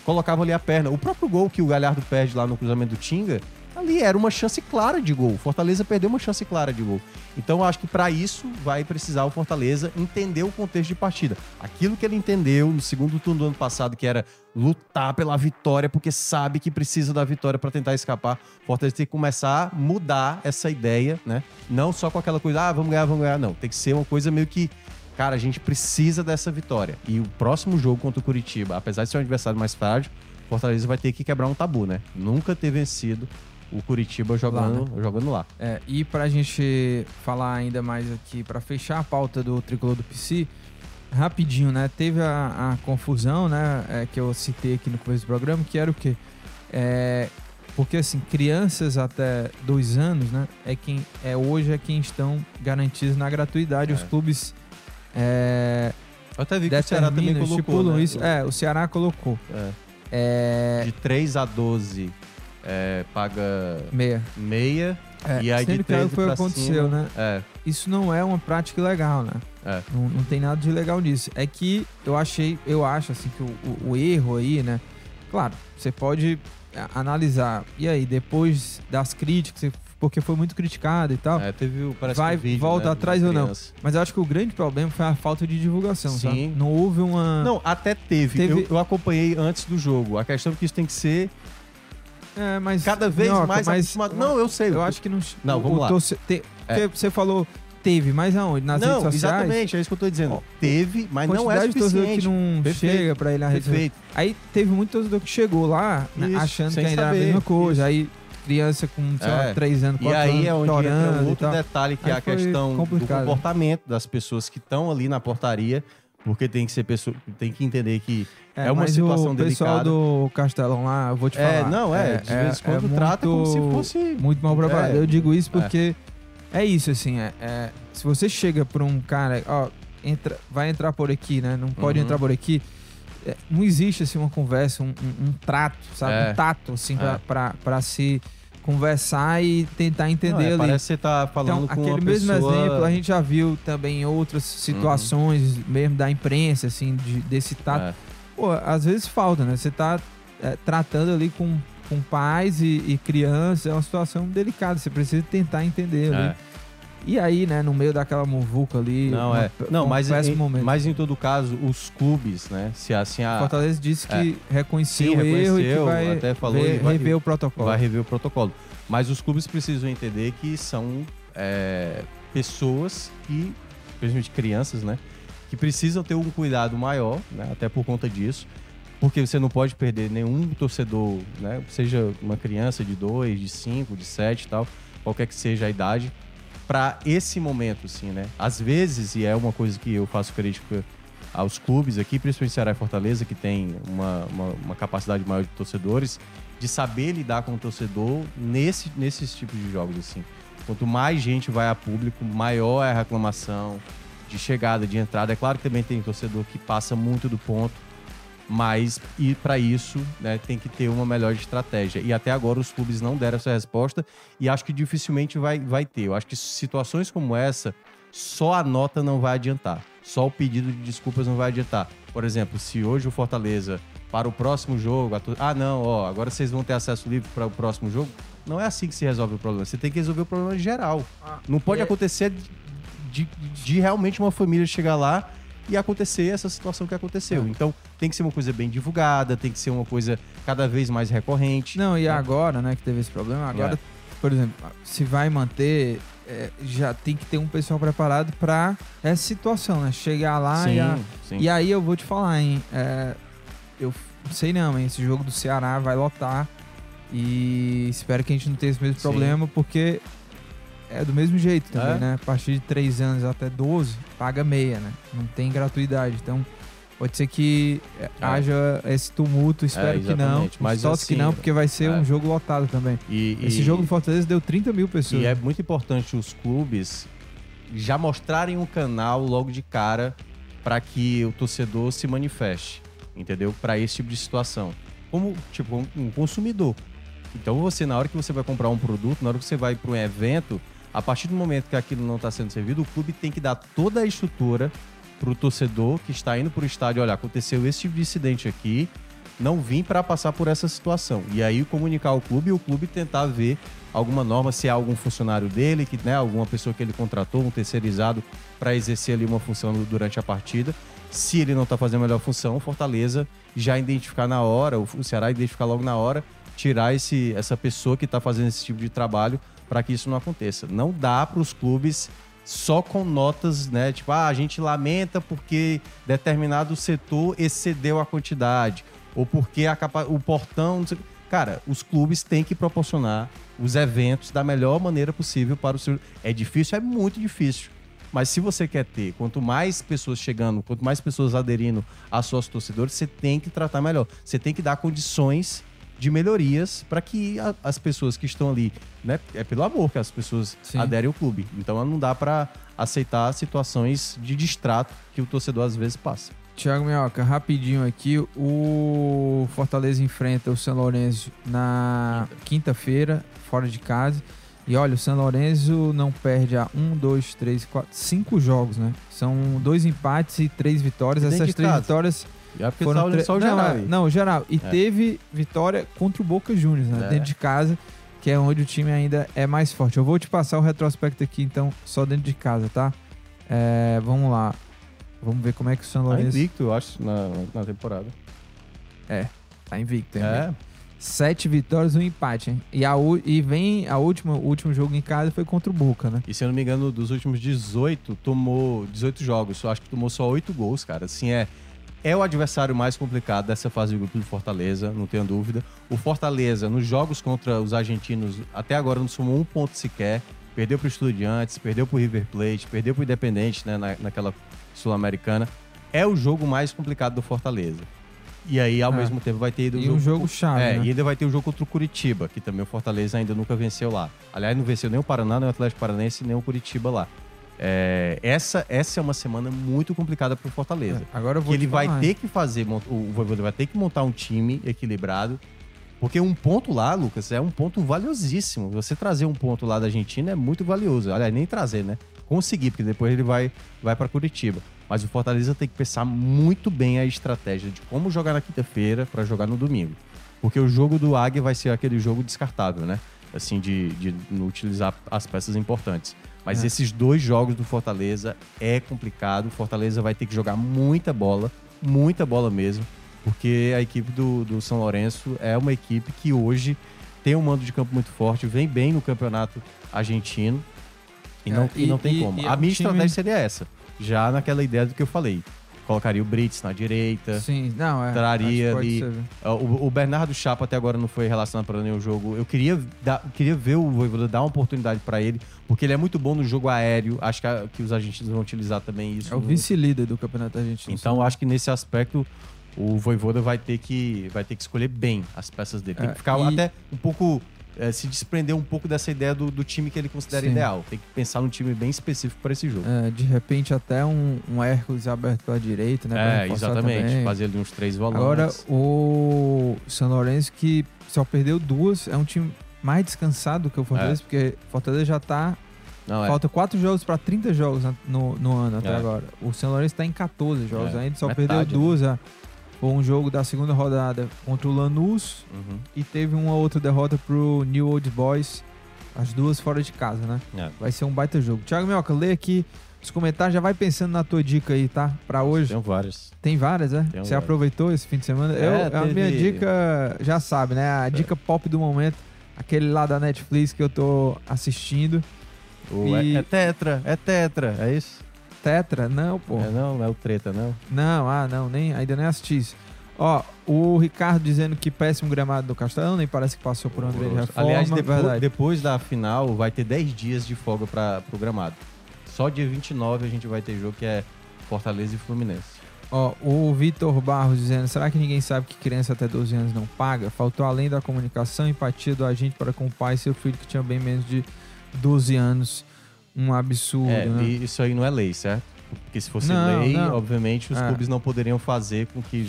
colocava ali a perna. O próprio gol que o Galhardo perde lá no cruzamento do Tinga, ali era uma chance clara de gol. O Fortaleza perdeu uma chance clara de gol. Então eu acho que para isso vai precisar o Fortaleza entender o contexto de partida. Aquilo que ele entendeu no segundo turno do ano passado, que era lutar pela vitória, porque sabe que precisa da vitória para tentar escapar. O Fortaleza tem que começar a mudar essa ideia, né? Não só com aquela coisa, vamos ganhar. Não, tem que ser uma coisa meio que, cara, a gente precisa dessa vitória. E o próximo jogo contra o Curitiba, apesar de ser um adversário mais frágil, o Fortaleza vai ter que quebrar um tabu, né? Nunca ter vencido o Curitiba jogando lá. E pra gente falar ainda mais aqui, pra fechar a pauta do Tricolor do PC, rapidinho, né? Teve a confusão, né? Que eu citei aqui no começo do programa, que era o quê? Porque, assim, crianças até 2 anos, né? Hoje é quem estão garantidos na gratuidade. Os clubes... Eu até vi que o Ceará também colocou, né? Isso. O Ceará colocou. De 3 a 12... paga meia e aí de 3 foi o que aconteceu, né? Isso não é uma prática ilegal, né? Não tem nada de ilegal nisso. É que eu acho assim que o erro aí, né? Claro, você pode analisar. E aí, depois das críticas, porque foi muito criticado e tal, volta, né, atrás ou não. Mas eu acho que o grande problema foi a falta de divulgação, sabe? Não houve uma... Não, até teve. Eu acompanhei antes do jogo. A questão é que isso tem que ser... mas cada vez mais acostumado. Não, eu sei. Eu acho que não... Não, vamos lá. Porque você falou teve, mas aonde? Nas redes sociais? Não, exatamente, é isso que eu tô dizendo. Teve, mas não é suficiente. Que não chega pra ele na rede social. Aí teve muito torcedor que chegou lá, né, achando que ainda era a mesma coisa. Isso. Aí criança com, sei lá, 3 anos, 4 anos, e aí é onde entra um outro detalhe, que aí é a questão do comportamento das pessoas que estão ali na portaria. Porque tem que ser pessoa, tem que entender que é uma situação delicada. O pessoal do Castelão lá, eu vou te falar. De vez em quando trata como se fosse muito mal preparado. Eu digo isso porque É isso, assim, se você chega pra um cara, ó, vai entrar por aqui, né? Não pode entrar por aqui. Não existe, assim, uma conversa, um trato, sabe? Um tato, assim, pra se conversar e tentar entender ali. Parece que você tá falando então, com uma pessoa... Aquele mesmo exemplo, a gente já viu também em outras situações, mesmo da imprensa, assim, desse tato. Pô, às vezes falta, né? Você tá tratando ali com pais e crianças, é uma situação delicada, você precisa tentar entender ali. E aí, né, no meio daquela muvuca ali... Mas em todo caso, os clubes, né, se assim... O Fortaleza disse que reconheceu o erro e que vai, até falou, vai rever o protocolo. Vai rever o protocolo. Mas os clubes precisam entender que são pessoas que, principalmente crianças, né, que precisam ter um cuidado maior, né, até por conta disso, porque você não pode perder nenhum torcedor, né, seja uma criança de 2, de 5, de 7 e tal, qualquer que seja a idade, para esse momento, assim, né? Às vezes, e é uma coisa que eu faço crítica aos clubes aqui, principalmente Ceará e Fortaleza, que tem uma capacidade maior de torcedores, de saber lidar com o torcedor nesses tipos de jogos, assim. Quanto mais gente vai a público, maior é a reclamação de chegada, de entrada. É claro que também tem torcedor que passa muito do ponto, mas e para isso, né, tem que ter uma melhor estratégia. E até agora os clubes não deram essa resposta e acho que dificilmente vai ter. Eu acho que situações como essa, só a nota não vai adiantar. Só o pedido de desculpas não vai adiantar. Por exemplo, se hoje o Fortaleza, para o próximo jogo... agora vocês vão ter acesso livre para o próximo jogo. Não é assim que se resolve o problema. Você tem que resolver o problema geral. Não pode acontecer de realmente uma família chegar lá e acontecer essa situação que aconteceu. Então, tem que ser uma coisa bem divulgada, tem que ser uma coisa cada vez mais recorrente. Não, e agora, né, que teve esse problema, agora, por exemplo, se vai manter, já tem que ter um pessoal preparado para essa situação, né? Chegar lá e aí eu vou te falar, hein? Eu não sei não, hein? Esse jogo do Ceará vai lotar e espero que a gente não tenha esse mesmo problema, porque... É do mesmo jeito também, né? A partir de 3 anos até 12, paga meia, né? Não tem gratuidade. Então, pode ser que haja esse tumulto. Espero que não. Mas só assim, que não, porque vai ser um jogo lotado também. Esse jogo do Fortaleza deu 30 mil pessoas. E é muito importante os clubes já mostrarem um canal logo de cara para que o torcedor se manifeste, entendeu? Para esse tipo de situação. Como, tipo, um consumidor. Então, você, na hora que você vai comprar um produto, na hora que você vai para um evento... A partir do momento que aquilo não está sendo servido, o clube tem que dar toda a estrutura para o torcedor que está indo para o estádio. Olha, aconteceu esse tipo de incidente aqui, não vim para passar por essa situação. E aí comunicar ao clube e o clube tentar ver alguma norma, se há algum funcionário dele, que, né, alguma pessoa que ele contratou, um terceirizado, para exercer ali uma função durante a partida. Se ele não está fazendo a melhor função, o Fortaleza já identificar na hora, o Ceará identificar logo na hora, tirar essa pessoa que está fazendo esse tipo de trabalho, para que isso não aconteça. Não dá para os clubes só com notas, né? Tipo, a gente lamenta porque determinado setor excedeu a quantidade, ou porque o portão... Não sei... Cara, os clubes têm que proporcionar os eventos da melhor maneira possível para o seu... É difícil? É muito difícil. Mas se você quer ter, quanto mais pessoas chegando, quanto mais pessoas aderindo a seus torcedores, você tem que tratar melhor. Você tem que dar condições... de melhorias para que as pessoas que estão ali, né? É pelo amor que as pessoas aderem ao clube. Então não dá para aceitar situações de distrato que o torcedor às vezes passa. Thiago Minhoca, rapidinho aqui, o Fortaleza enfrenta o San Lorenzo na quinta-feira, fora de casa. E olha, o San Lorenzo não perde há 5 jogos, né? São 2 empates e 3 vitórias. Essas 3 vitórias... Já foram só o geral. Não, o geral. E teve vitória contra o Boca Juniors, né? Dentro de casa, que é onde o time ainda é mais forte. Eu vou te passar o retrospecto aqui, então, só dentro de casa, tá? Vamos lá. Vamos ver como é que o San Lorenzo... Tá invicto, eu acho, na temporada. Tá invicto. 7 vitórias, 1 empate, hein? O último jogo em casa foi contra o Boca, né? E se eu não me engano, dos últimos 18 jogos, eu acho que tomou só 8 gols, cara. Assim, é o adversário mais complicado dessa fase de grupo do Fortaleza, não tenho dúvida. O Fortaleza, nos jogos contra os argentinos, até agora não somou um ponto sequer. Perdeu para o Estudiantes, perdeu para o River Plate, perdeu para o Independente, né, naquela Sul-Americana. É o jogo mais complicado do Fortaleza. E aí, ao mesmo tempo, vai ter ido... E um jogo chave, né? E ainda vai ter o jogo contra o Curitiba, que também o Fortaleza ainda nunca venceu lá. Aliás, não venceu nem o Paraná, nem o Atlético Paranaense, nem o Curitiba lá. É, essa é uma semana muito complicada pro Fortaleza. Agora eu vou que ele vai ter que fazer... O Voivoda vai ter que montar um time equilibrado, porque um ponto lá, Lucas, é um ponto valiosíssimo. Você trazer um ponto lá da Argentina é muito valioso. Aliás, nem trazer, né? Conseguir, porque depois ele vai para Curitiba. Mas o Fortaleza tem que pensar muito bem a estratégia de como jogar na quinta-feira para jogar no domingo. Porque o jogo do Águia vai ser aquele jogo descartável, né? Assim, de não utilizar as peças importantes. Mas esses dois jogos do Fortaleza é complicado. O Fortaleza vai ter que jogar muita bola mesmo. Porque a equipe do San Lorenzo é uma equipe que hoje tem um mando de campo muito forte, vem bem no campeonato argentino e não tem como. A minha estratégia seria essa. Já naquela ideia do que eu falei. Colocaria o Brits na direita. Sim, não, é. Traria ali. O Bernardo Chapa até agora não foi relacionado para nenhum jogo. Eu queria ver o Voivoda dar uma oportunidade para ele, porque ele é muito bom no jogo aéreo. Acho que os argentinos vão utilizar também isso. É o vice-líder do campeonato argentino. Então, acho que nesse aspecto, o Voivoda vai ter que escolher bem as peças dele. Tem que ficar até um pouco... se desprender um pouco dessa ideia do time que ele considera ideal. Tem que pensar num time bem específico para esse jogo. De repente, até um Hércules aberto pela direita, né? Pra reforçar exatamente. Também. Fazer ali uns 3 volantes. Agora, o San Lorenzo, que só perdeu 2, é um time mais descansado que o Fortaleza, porque o Fortaleza já tá... Falta 4 jogos para 30 jogos no ano até agora. O San Lorenzo tá em 14 jogos ainda, só metade, perdeu 2 já. Foi um jogo da segunda rodada contra o Lanús e teve uma outra derrota pro New Old Boys, as 2 fora de casa, né? Vai ser um baita jogo. Thiago Mioca, lê aqui os comentários, já vai pensando na tua dica aí, tá? Pra hoje. Tem várias. Tem várias, né? Você aproveitou esse fim de semana? A minha dica, já sabe, né? A dica pop do momento, aquele lá da Netflix que eu tô assistindo. É Tetra, é isso? Tetra? Não, pô. Não é o Treta, não? Não, ainda nem assisti isso. Ó, o Ricardo dizendo que péssimo gramado do Castelão, nem parece que passou por André de reforma. Aliás, depois da final, vai ter 10 dias de folga pro gramado. Só dia 29 a gente vai ter jogo que é Fortaleza e Fluminense. Ó, o Vitor Barros dizendo, será que ninguém sabe que criança até 12 anos não paga? Faltou, além da comunicação, empatia do agente para com o pai e seu filho, que tinha bem menos de 12 anos. Um absurdo, né? E isso aí não é lei, certo? Porque se fosse lei, obviamente, os clubes não poderiam fazer com que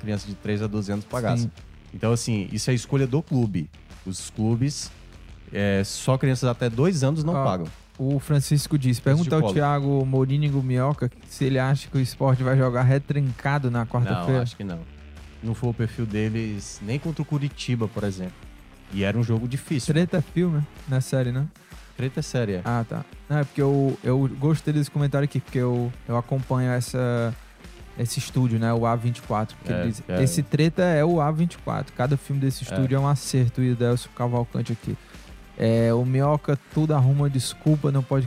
crianças de 3 a 12 anos pagassem. Sim. Então, assim, isso é escolha do clube. Os clubes, só crianças até 2 anos não pagam. O Francisco diz, pergunta ao Thiago Mourinho Mioca se ele acha que o Sport vai jogar retrancado na quarta-feira. Não, acho que não. Não foi o perfil deles, nem contra o Curitiba, por exemplo. E era um jogo difícil. Treta é filme, na série, né? Treta é séria. Ah, tá. Não, é porque eu gostei desse comentário aqui, porque eu acompanho esse estúdio, né? O A24. Que ele diz, esse Treta é o A24. Cada filme desse estúdio é um acerto. E o Delcio Cavalcante aqui. O Mioca tudo arruma desculpa não pode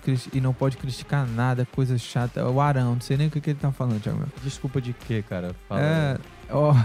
criticar nada, coisa chata. O Arão, não sei nem o que ele tá falando, Thiago. Desculpa de quê, cara? Fala. Eu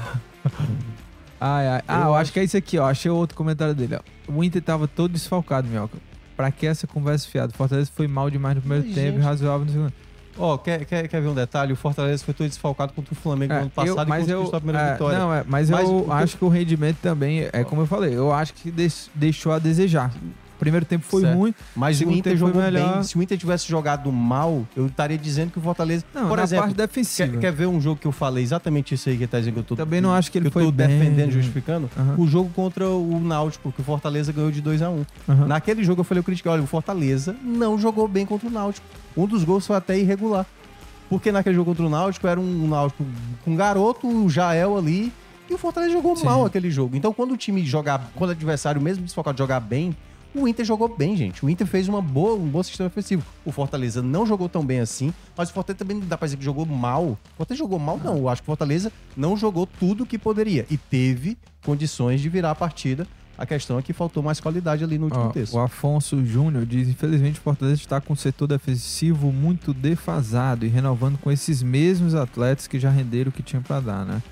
acho que é isso aqui, ó. Achei outro comentário dele, ó. O Inter tava todo desfalcado, Mioca. Pra que essa conversa fiada? O Fortaleza foi mal demais no primeiro tempo e razoável no segundo. Ó, quer ver um detalhe? O Fortaleza foi todo desfalcado contra o Flamengo no ano passado e a primeira vitória. Não, mas eu acho que o rendimento também, como eu falei, eu acho que deixou a desejar. O primeiro tempo foi ruim, mas o Inter jogou melhor. Se o Inter tivesse jogado mal, eu estaria dizendo que o Fortaleza... Não, por exemplo, parte defensiva. Quer ver um jogo que eu falei exatamente isso aí que tá dizendo que eu tô... Também não acho que ele foi bem... Eu tô defendendo, justificando. O jogo contra o Náutico, que o Fortaleza ganhou de 2-1. Naquele jogo eu falei, eu critiquei, olha, o Fortaleza não jogou bem contra o Náutico. Um dos gols foi até irregular. Porque naquele jogo contra o Náutico, era um Náutico com um garoto, um Jael ali, e o Fortaleza jogou mal aquele jogo. Então, quando o time jogar... Quando o adversário, mesmo desfocado, jogar bem... O Inter jogou bem, gente. O Inter fez um bom sistema ofensivo. O Fortaleza não jogou tão bem assim, mas o Fortaleza também não dá pra dizer que jogou mal. O Fortaleza jogou mal, não. Eu acho que o Fortaleza não jogou tudo o que poderia e teve condições de virar a partida. A questão é que faltou mais qualidade ali no último texto. O Afonso Júnior diz, infelizmente, o Fortaleza está com o setor defensivo muito defasado e renovando com esses mesmos atletas que já renderam o que tinha pra dar, né?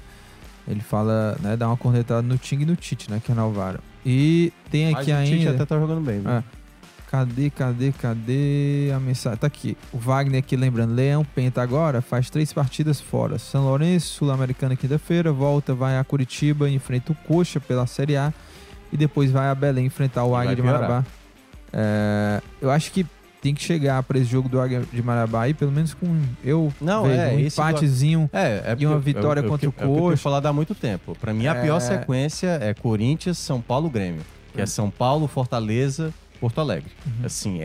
Ele fala, né, dá uma cornetada no Ting e no Tite, né, que renovaram. E tem aqui ainda... Mas o Tite até tá jogando bem, né? Cadê a mensagem? Tá aqui. O Wagner aqui lembrando. Leão Penta agora faz 3 partidas fora. San Lorenzo, Sul-Americana, quinta-feira. Volta, vai a Curitiba, enfrenta o Coxa pela Série A. E depois vai a Belém enfrentar o Águia de Marabá. É, eu acho que tem que chegar para esse jogo do Águia de Marabá aí, pelo menos com um empatezinho e uma vitória contra o Coxa. É o que eu falar, dá muito tempo. Para mim, a pior sequência é Corinthians, São Paulo, Grêmio. Que é São Paulo, Fortaleza, Porto Alegre. Uhum. Assim,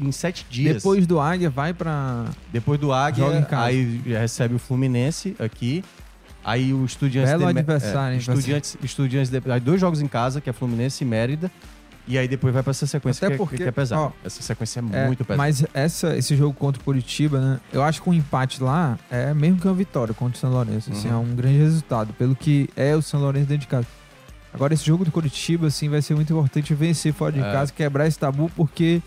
em 7 dias. Depois do Águia, vai para... Depois do Águia, aí recebe o Fluminense aqui. Aí o Estudiantes... Belo adversário, hein? Aí 2 jogos em casa, que é Fluminense e Mérida. E aí depois vai para essa sequência que é pesada. Ó, essa sequência é muito pesada. Mas esse jogo contra o Curitiba, né? Eu acho que um empate lá é mesmo que uma vitória contra o São Lourenço. Assim, é um grande resultado, pelo que é o São Lourenço dentro de casa. Agora, esse jogo do Curitiba, assim, vai ser muito importante vencer fora de casa, quebrar esse tabu, porque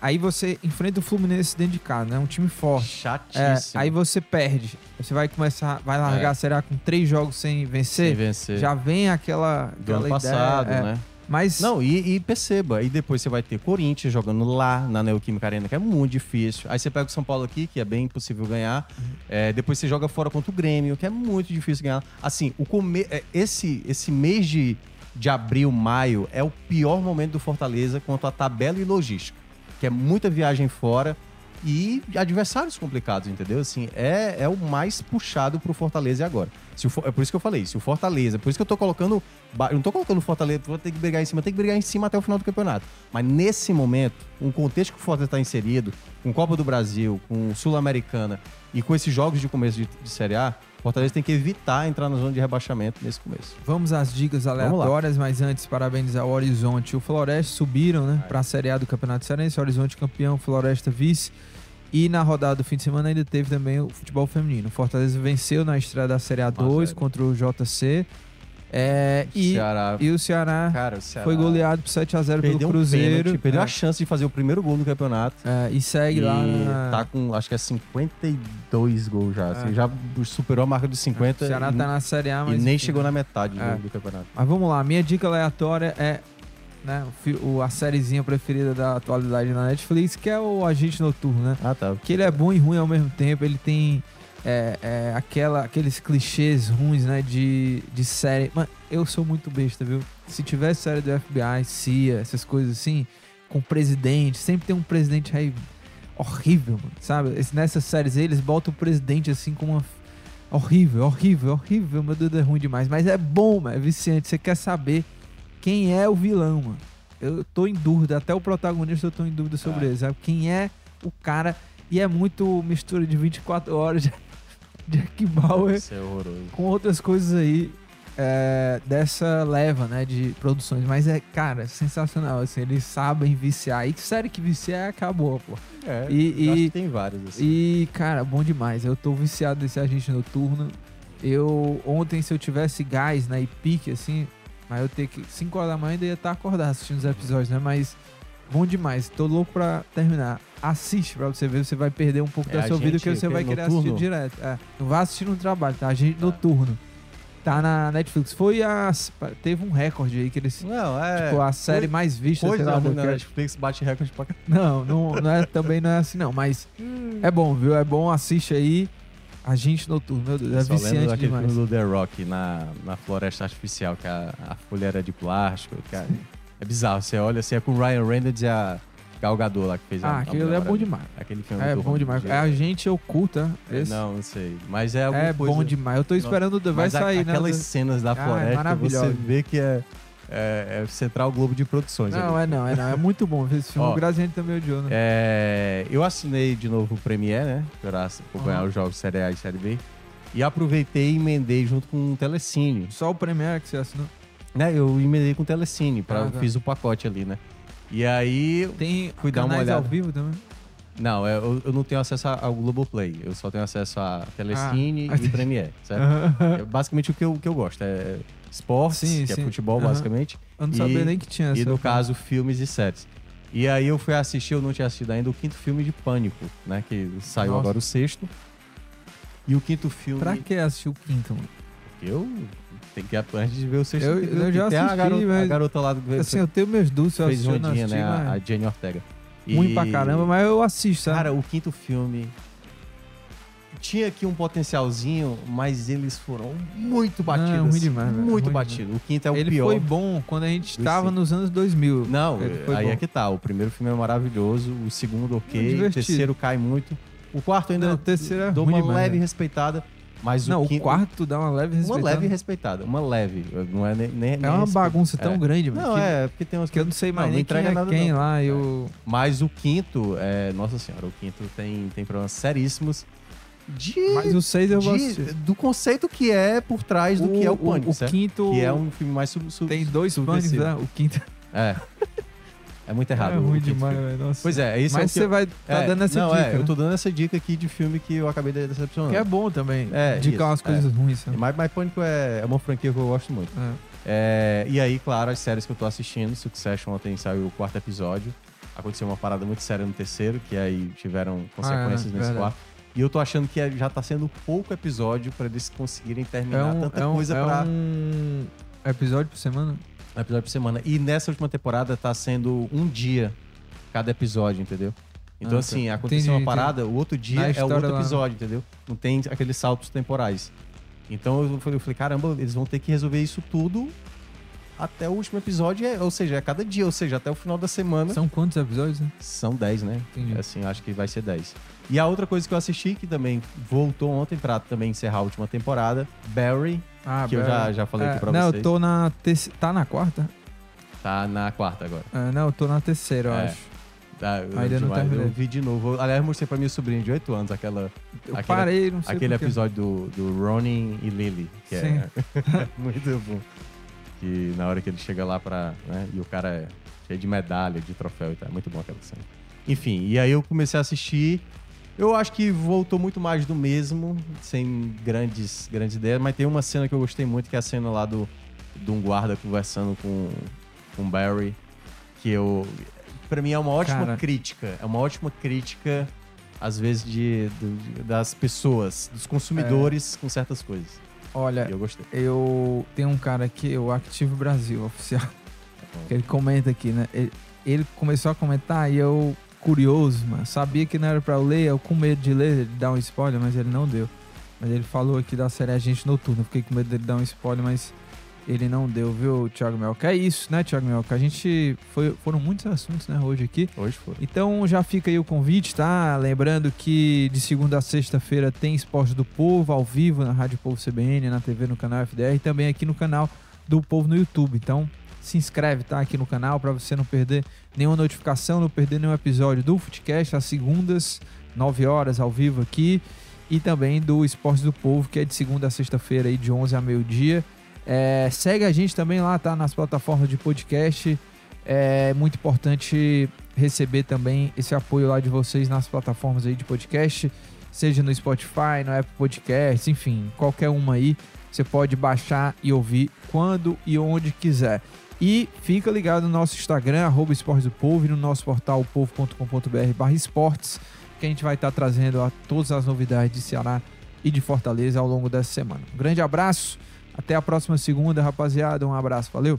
aí você enfrenta o Fluminense dentro de casa, né? Um time forte. Chatíssimo. Aí você perde. Você vai começar, vai largar, será, com 3 jogos sem vencer? Sem vencer. Já vem aquela ano passado, ideia, né? Mas... Não, e perceba, aí depois você vai ter Corinthians jogando lá na Neoquímica Arena, que é muito difícil. Aí você pega o São Paulo aqui, que é bem impossível ganhar. Depois você joga fora contra o Grêmio, que é muito difícil ganhar. Assim, esse mês de abril, maio, é o pior momento do Fortaleza quanto à tabela e logística, que é muita viagem fora e adversários complicados, entendeu? Assim, é o mais puxado pro Fortaleza agora. É por isso que eu falei, se o Fortaleza... Por isso que eu tô colocando... Eu não tô colocando o Fortaleza, vou ter que brigar em cima, até o final do campeonato. Mas nesse momento, um contexto que o Fortaleza tá inserido, com Copa do Brasil, com Sul-Americana e com esses jogos de começo de Série A, o Fortaleza tem que evitar entrar na zona de rebaixamento nesse começo. Vamos às dicas aleatórias, mas antes, parabenizar o Horizonte. O Floresta subiram, né, pra Série A do Campeonato Cearense. Horizonte campeão, Floresta vice. E na rodada do fim de semana ainda teve também o futebol feminino. O Fortaleza venceu na estreia da Série A2 contra o JC. E o Ceará, cara, o Ceará foi goleado por 7-0 pelo Cruzeiro. Pênalti, perdeu a chance de fazer o primeiro gol no campeonato. E segue lá. Tá com, acho que 52 gols já. Assim, já superou a marca dos 50. O Ceará tá na Série A, mas... E nem chegou na metade do campeonato. Mas vamos lá, minha dica aleatória é... Né, a sériezinha preferida da atualidade na Netflix, que é o Agente Noturno, né? Que ele é bom e ruim ao mesmo tempo, ele tem aqueles clichês ruins, né, de série. Mano, eu sou muito besta, viu? Se tivesse série do FBI, CIA, essas coisas assim, com presidente, sempre tem um presidente aí horrível, mano, sabe? Nessas séries aí, eles botam o presidente assim com uma... Horrível, meu Deus, é ruim demais. Mas é bom, mano, é viciante, você quer saber quem é o vilão, mano. Eu tô em dúvida, até o protagonista eu tô em dúvida sobre ele, sabe? Quem é o cara? E é muito mistura de 24 horas de Jack Bauer com outras coisas aí dessa leva, né, de produções. Mas cara, sensacional, assim, eles sabem viciar. E série que viciar acabou, pô. Acho que tem vários, assim. E, cara, bom demais. Eu tô viciado desse Agente Noturno. Ontem, se eu tivesse gás, né, e pique, assim... Mas eu tenho que... 5 horas da manhã ainda ia estar acordado assistindo os episódios, né? Mas bom demais. Tô louco pra terminar. Assiste pra você ver. Você vai perder um pouco da sua vida, que você vai querer assistir direto. Não vai assistir no trabalho, tá? Agente Noturno. Tá na Netflix. Teve um recorde aí que eles... Não, tipo, a série mais vista. Pois não, na Netflix bate recorde pra cá. Não, também não é assim, não. Mas é bom, viu? É bom, assiste aí. Agente Noturno, meu Deus, é viciante demais. Filme do The Rock, na floresta artificial, que a folha era de plástico, cara. É bizarro, você olha assim, é com o Ryan Reynolds e a Gal Gadot lá que fez a... aquele é bom demais. Aquele filme é bom demais. É Agente Oculta, esse? Não sei, mas é alguma coisa... É bom demais, eu tô esperando, vai sair, né? Aquelas cenas da floresta, você vê que é Central Globo de Produções. Não, é muito bom. Esse filme, o Graziani também odiou, né? Eu assinei de novo o Premiere, né? Pra acompanhar os jogos Série A e Série B. E aproveitei e emendei junto com o Telecine. Só o Premiere que você assinou? Né, eu emendei com o Telecine. Fiz o pacote ali, né? E aí... Fui dar uma olhada. Tem canais ao vivo também? Não, eu não tenho acesso ao Globoplay. Eu só tenho acesso a Telecine e Premiere, certo? É basicamente o que eu gosto. Esportes, é futebol, basicamente. Eu não sabia nem que tinha essa. E, no caso, filmes e séries. E aí eu fui assistir, eu não tinha assistido ainda, o quinto filme de Pânico, né? Que saiu agora o sexto. E o quinto filme... Pra que assistir o quinto, mano? Eu tenho que ir antes de ver o sexto. Eu já assisti, a garota lá do... Assim, eu tenho meus dúvidas, eu assisti. Fez rondinha, né? Mas... a Jenny Ortega. Ruim pra caramba, mas eu assisto, sabe? Cara, o quinto filme... tinha aqui um potencialzinho, mas eles foram muito batidos. Não, ruim demais, velho. Muito batido. O quinto é o pior. Ele foi bom quando a gente estava nos anos 2000. Não, aí é que tá. O primeiro filme é maravilhoso, o segundo ok, o terceiro cai muito. O quarto ainda dou uma leve respeitada, mas o quinto... Não, o quarto dá uma leve respeitada. Uma leve respeitada, uma leve. Não é nem é uma bagunça tão grande, velho. Não, porque tem uns que eu não sei mais nem quem é quem lá. Mas o quinto, nossa senhora, o quinto tem problemas seríssimos. Mas o 6 eu vou assistir. Do conceito que é por trás do que é o Pânico, certo? O quinto... que é um filme mais tem dois Pânicos, né? O quinto... É muito errado. É ruim demais, velho. Nossa. Pois é, isso é... Mas você vai... tá dando essa dica, né? Eu tô dando essa dica aqui de filme que eu acabei decepcionando. Que é bom também. Indicar umas coisas ruins. Né? Mas Pânico é uma franquia que eu gosto muito. E aí, claro, as séries que eu tô assistindo. Succession, ontem saiu o quarto episódio. Aconteceu uma parada muito séria no terceiro, que aí tiveram consequências nesse quarto. E eu tô achando que já tá sendo pouco episódio pra eles conseguirem terminar tanta coisa pra... um episódio por semana? Um episódio por semana. E nessa última temporada tá sendo um dia cada episódio, entendeu? Então, assim, aconteceu uma parada, o outro dia é o outro episódio, entendeu? Não tem aqueles saltos temporais. Então eu falei, caramba, eles vão ter que resolver isso tudo até o último episódio, ou seja, é cada dia, ou seja, até o final da semana. São quantos episódios, né? São 10, né? Entendi. Assim, acho que vai ser 10. E a outra coisa que eu assisti, que também voltou ontem pra também encerrar a última temporada, Barry, eu já falei aqui pra vocês. Não, eu tô na terceira. Tá na quarta? Tá na quarta agora. Não, eu tô na terceira, eu acho. Ainda não terminei. Eu vi de novo. Aliás, eu mostrei pra minha sobrinha de 8 anos parei, não sei aquele episódio do Ronin e Lily, que é muito bom. Que na hora que ele chega lá pra... né, e o cara é cheio de medalha, de troféu e tal. Muito bom aquela cena. Enfim, e aí eu comecei a assistir. Eu acho que voltou muito mais do mesmo, sem grandes ideias. Mas tem uma cena que eu gostei muito, que é a cena lá de um guarda conversando com Barry. Que pra mim é uma ótima crítica. É uma ótima crítica, às vezes, das pessoas, dos consumidores com certas coisas. Olha, eu gostei. Eu tenho um cara aqui, o Activo Brasil oficial, que ele comenta aqui, né? Ele começou a comentar e eu, curioso, mano, sabia que não era pra eu ler, eu com medo de ler, ele dá um spoiler, mas ele não deu. Mas ele falou aqui da série Agente Noturno, fiquei com medo dele dar um spoiler, mas ele não deu, viu, Thiago Melca? É isso, né, Thiago Melca? A gente foram muitos assuntos, né, hoje aqui. Hoje foi. Então já fica aí o convite, tá? Lembrando que de segunda a sexta-feira tem Esporte do Povo ao vivo na Rádio Povo CBN, na TV, no canal FDR e também aqui no canal do Povo no YouTube. Então se inscreve, tá? Aqui no canal pra você não perder nenhuma notificação, não perder nenhum episódio do FutCast às segundas, 9 horas ao vivo aqui e também do Esporte do Povo, que é de segunda a sexta-feira aí de 11 a meio-dia. Segue a gente também lá, tá? Nas plataformas de podcast. É muito importante receber também esse apoio lá de vocês nas plataformas aí de podcast, seja no Spotify, no Apple Podcasts, enfim, qualquer uma aí. Você pode baixar e ouvir quando e onde quiser. E fica ligado no nosso Instagram, @esportesdopovo, e no nosso portal povo.com.br/esportes, que a gente vai estar trazendo todas as novidades de Ceará e de Fortaleza ao longo dessa semana. Um grande abraço. Até a próxima segunda, rapaziada. Um abraço. Valeu!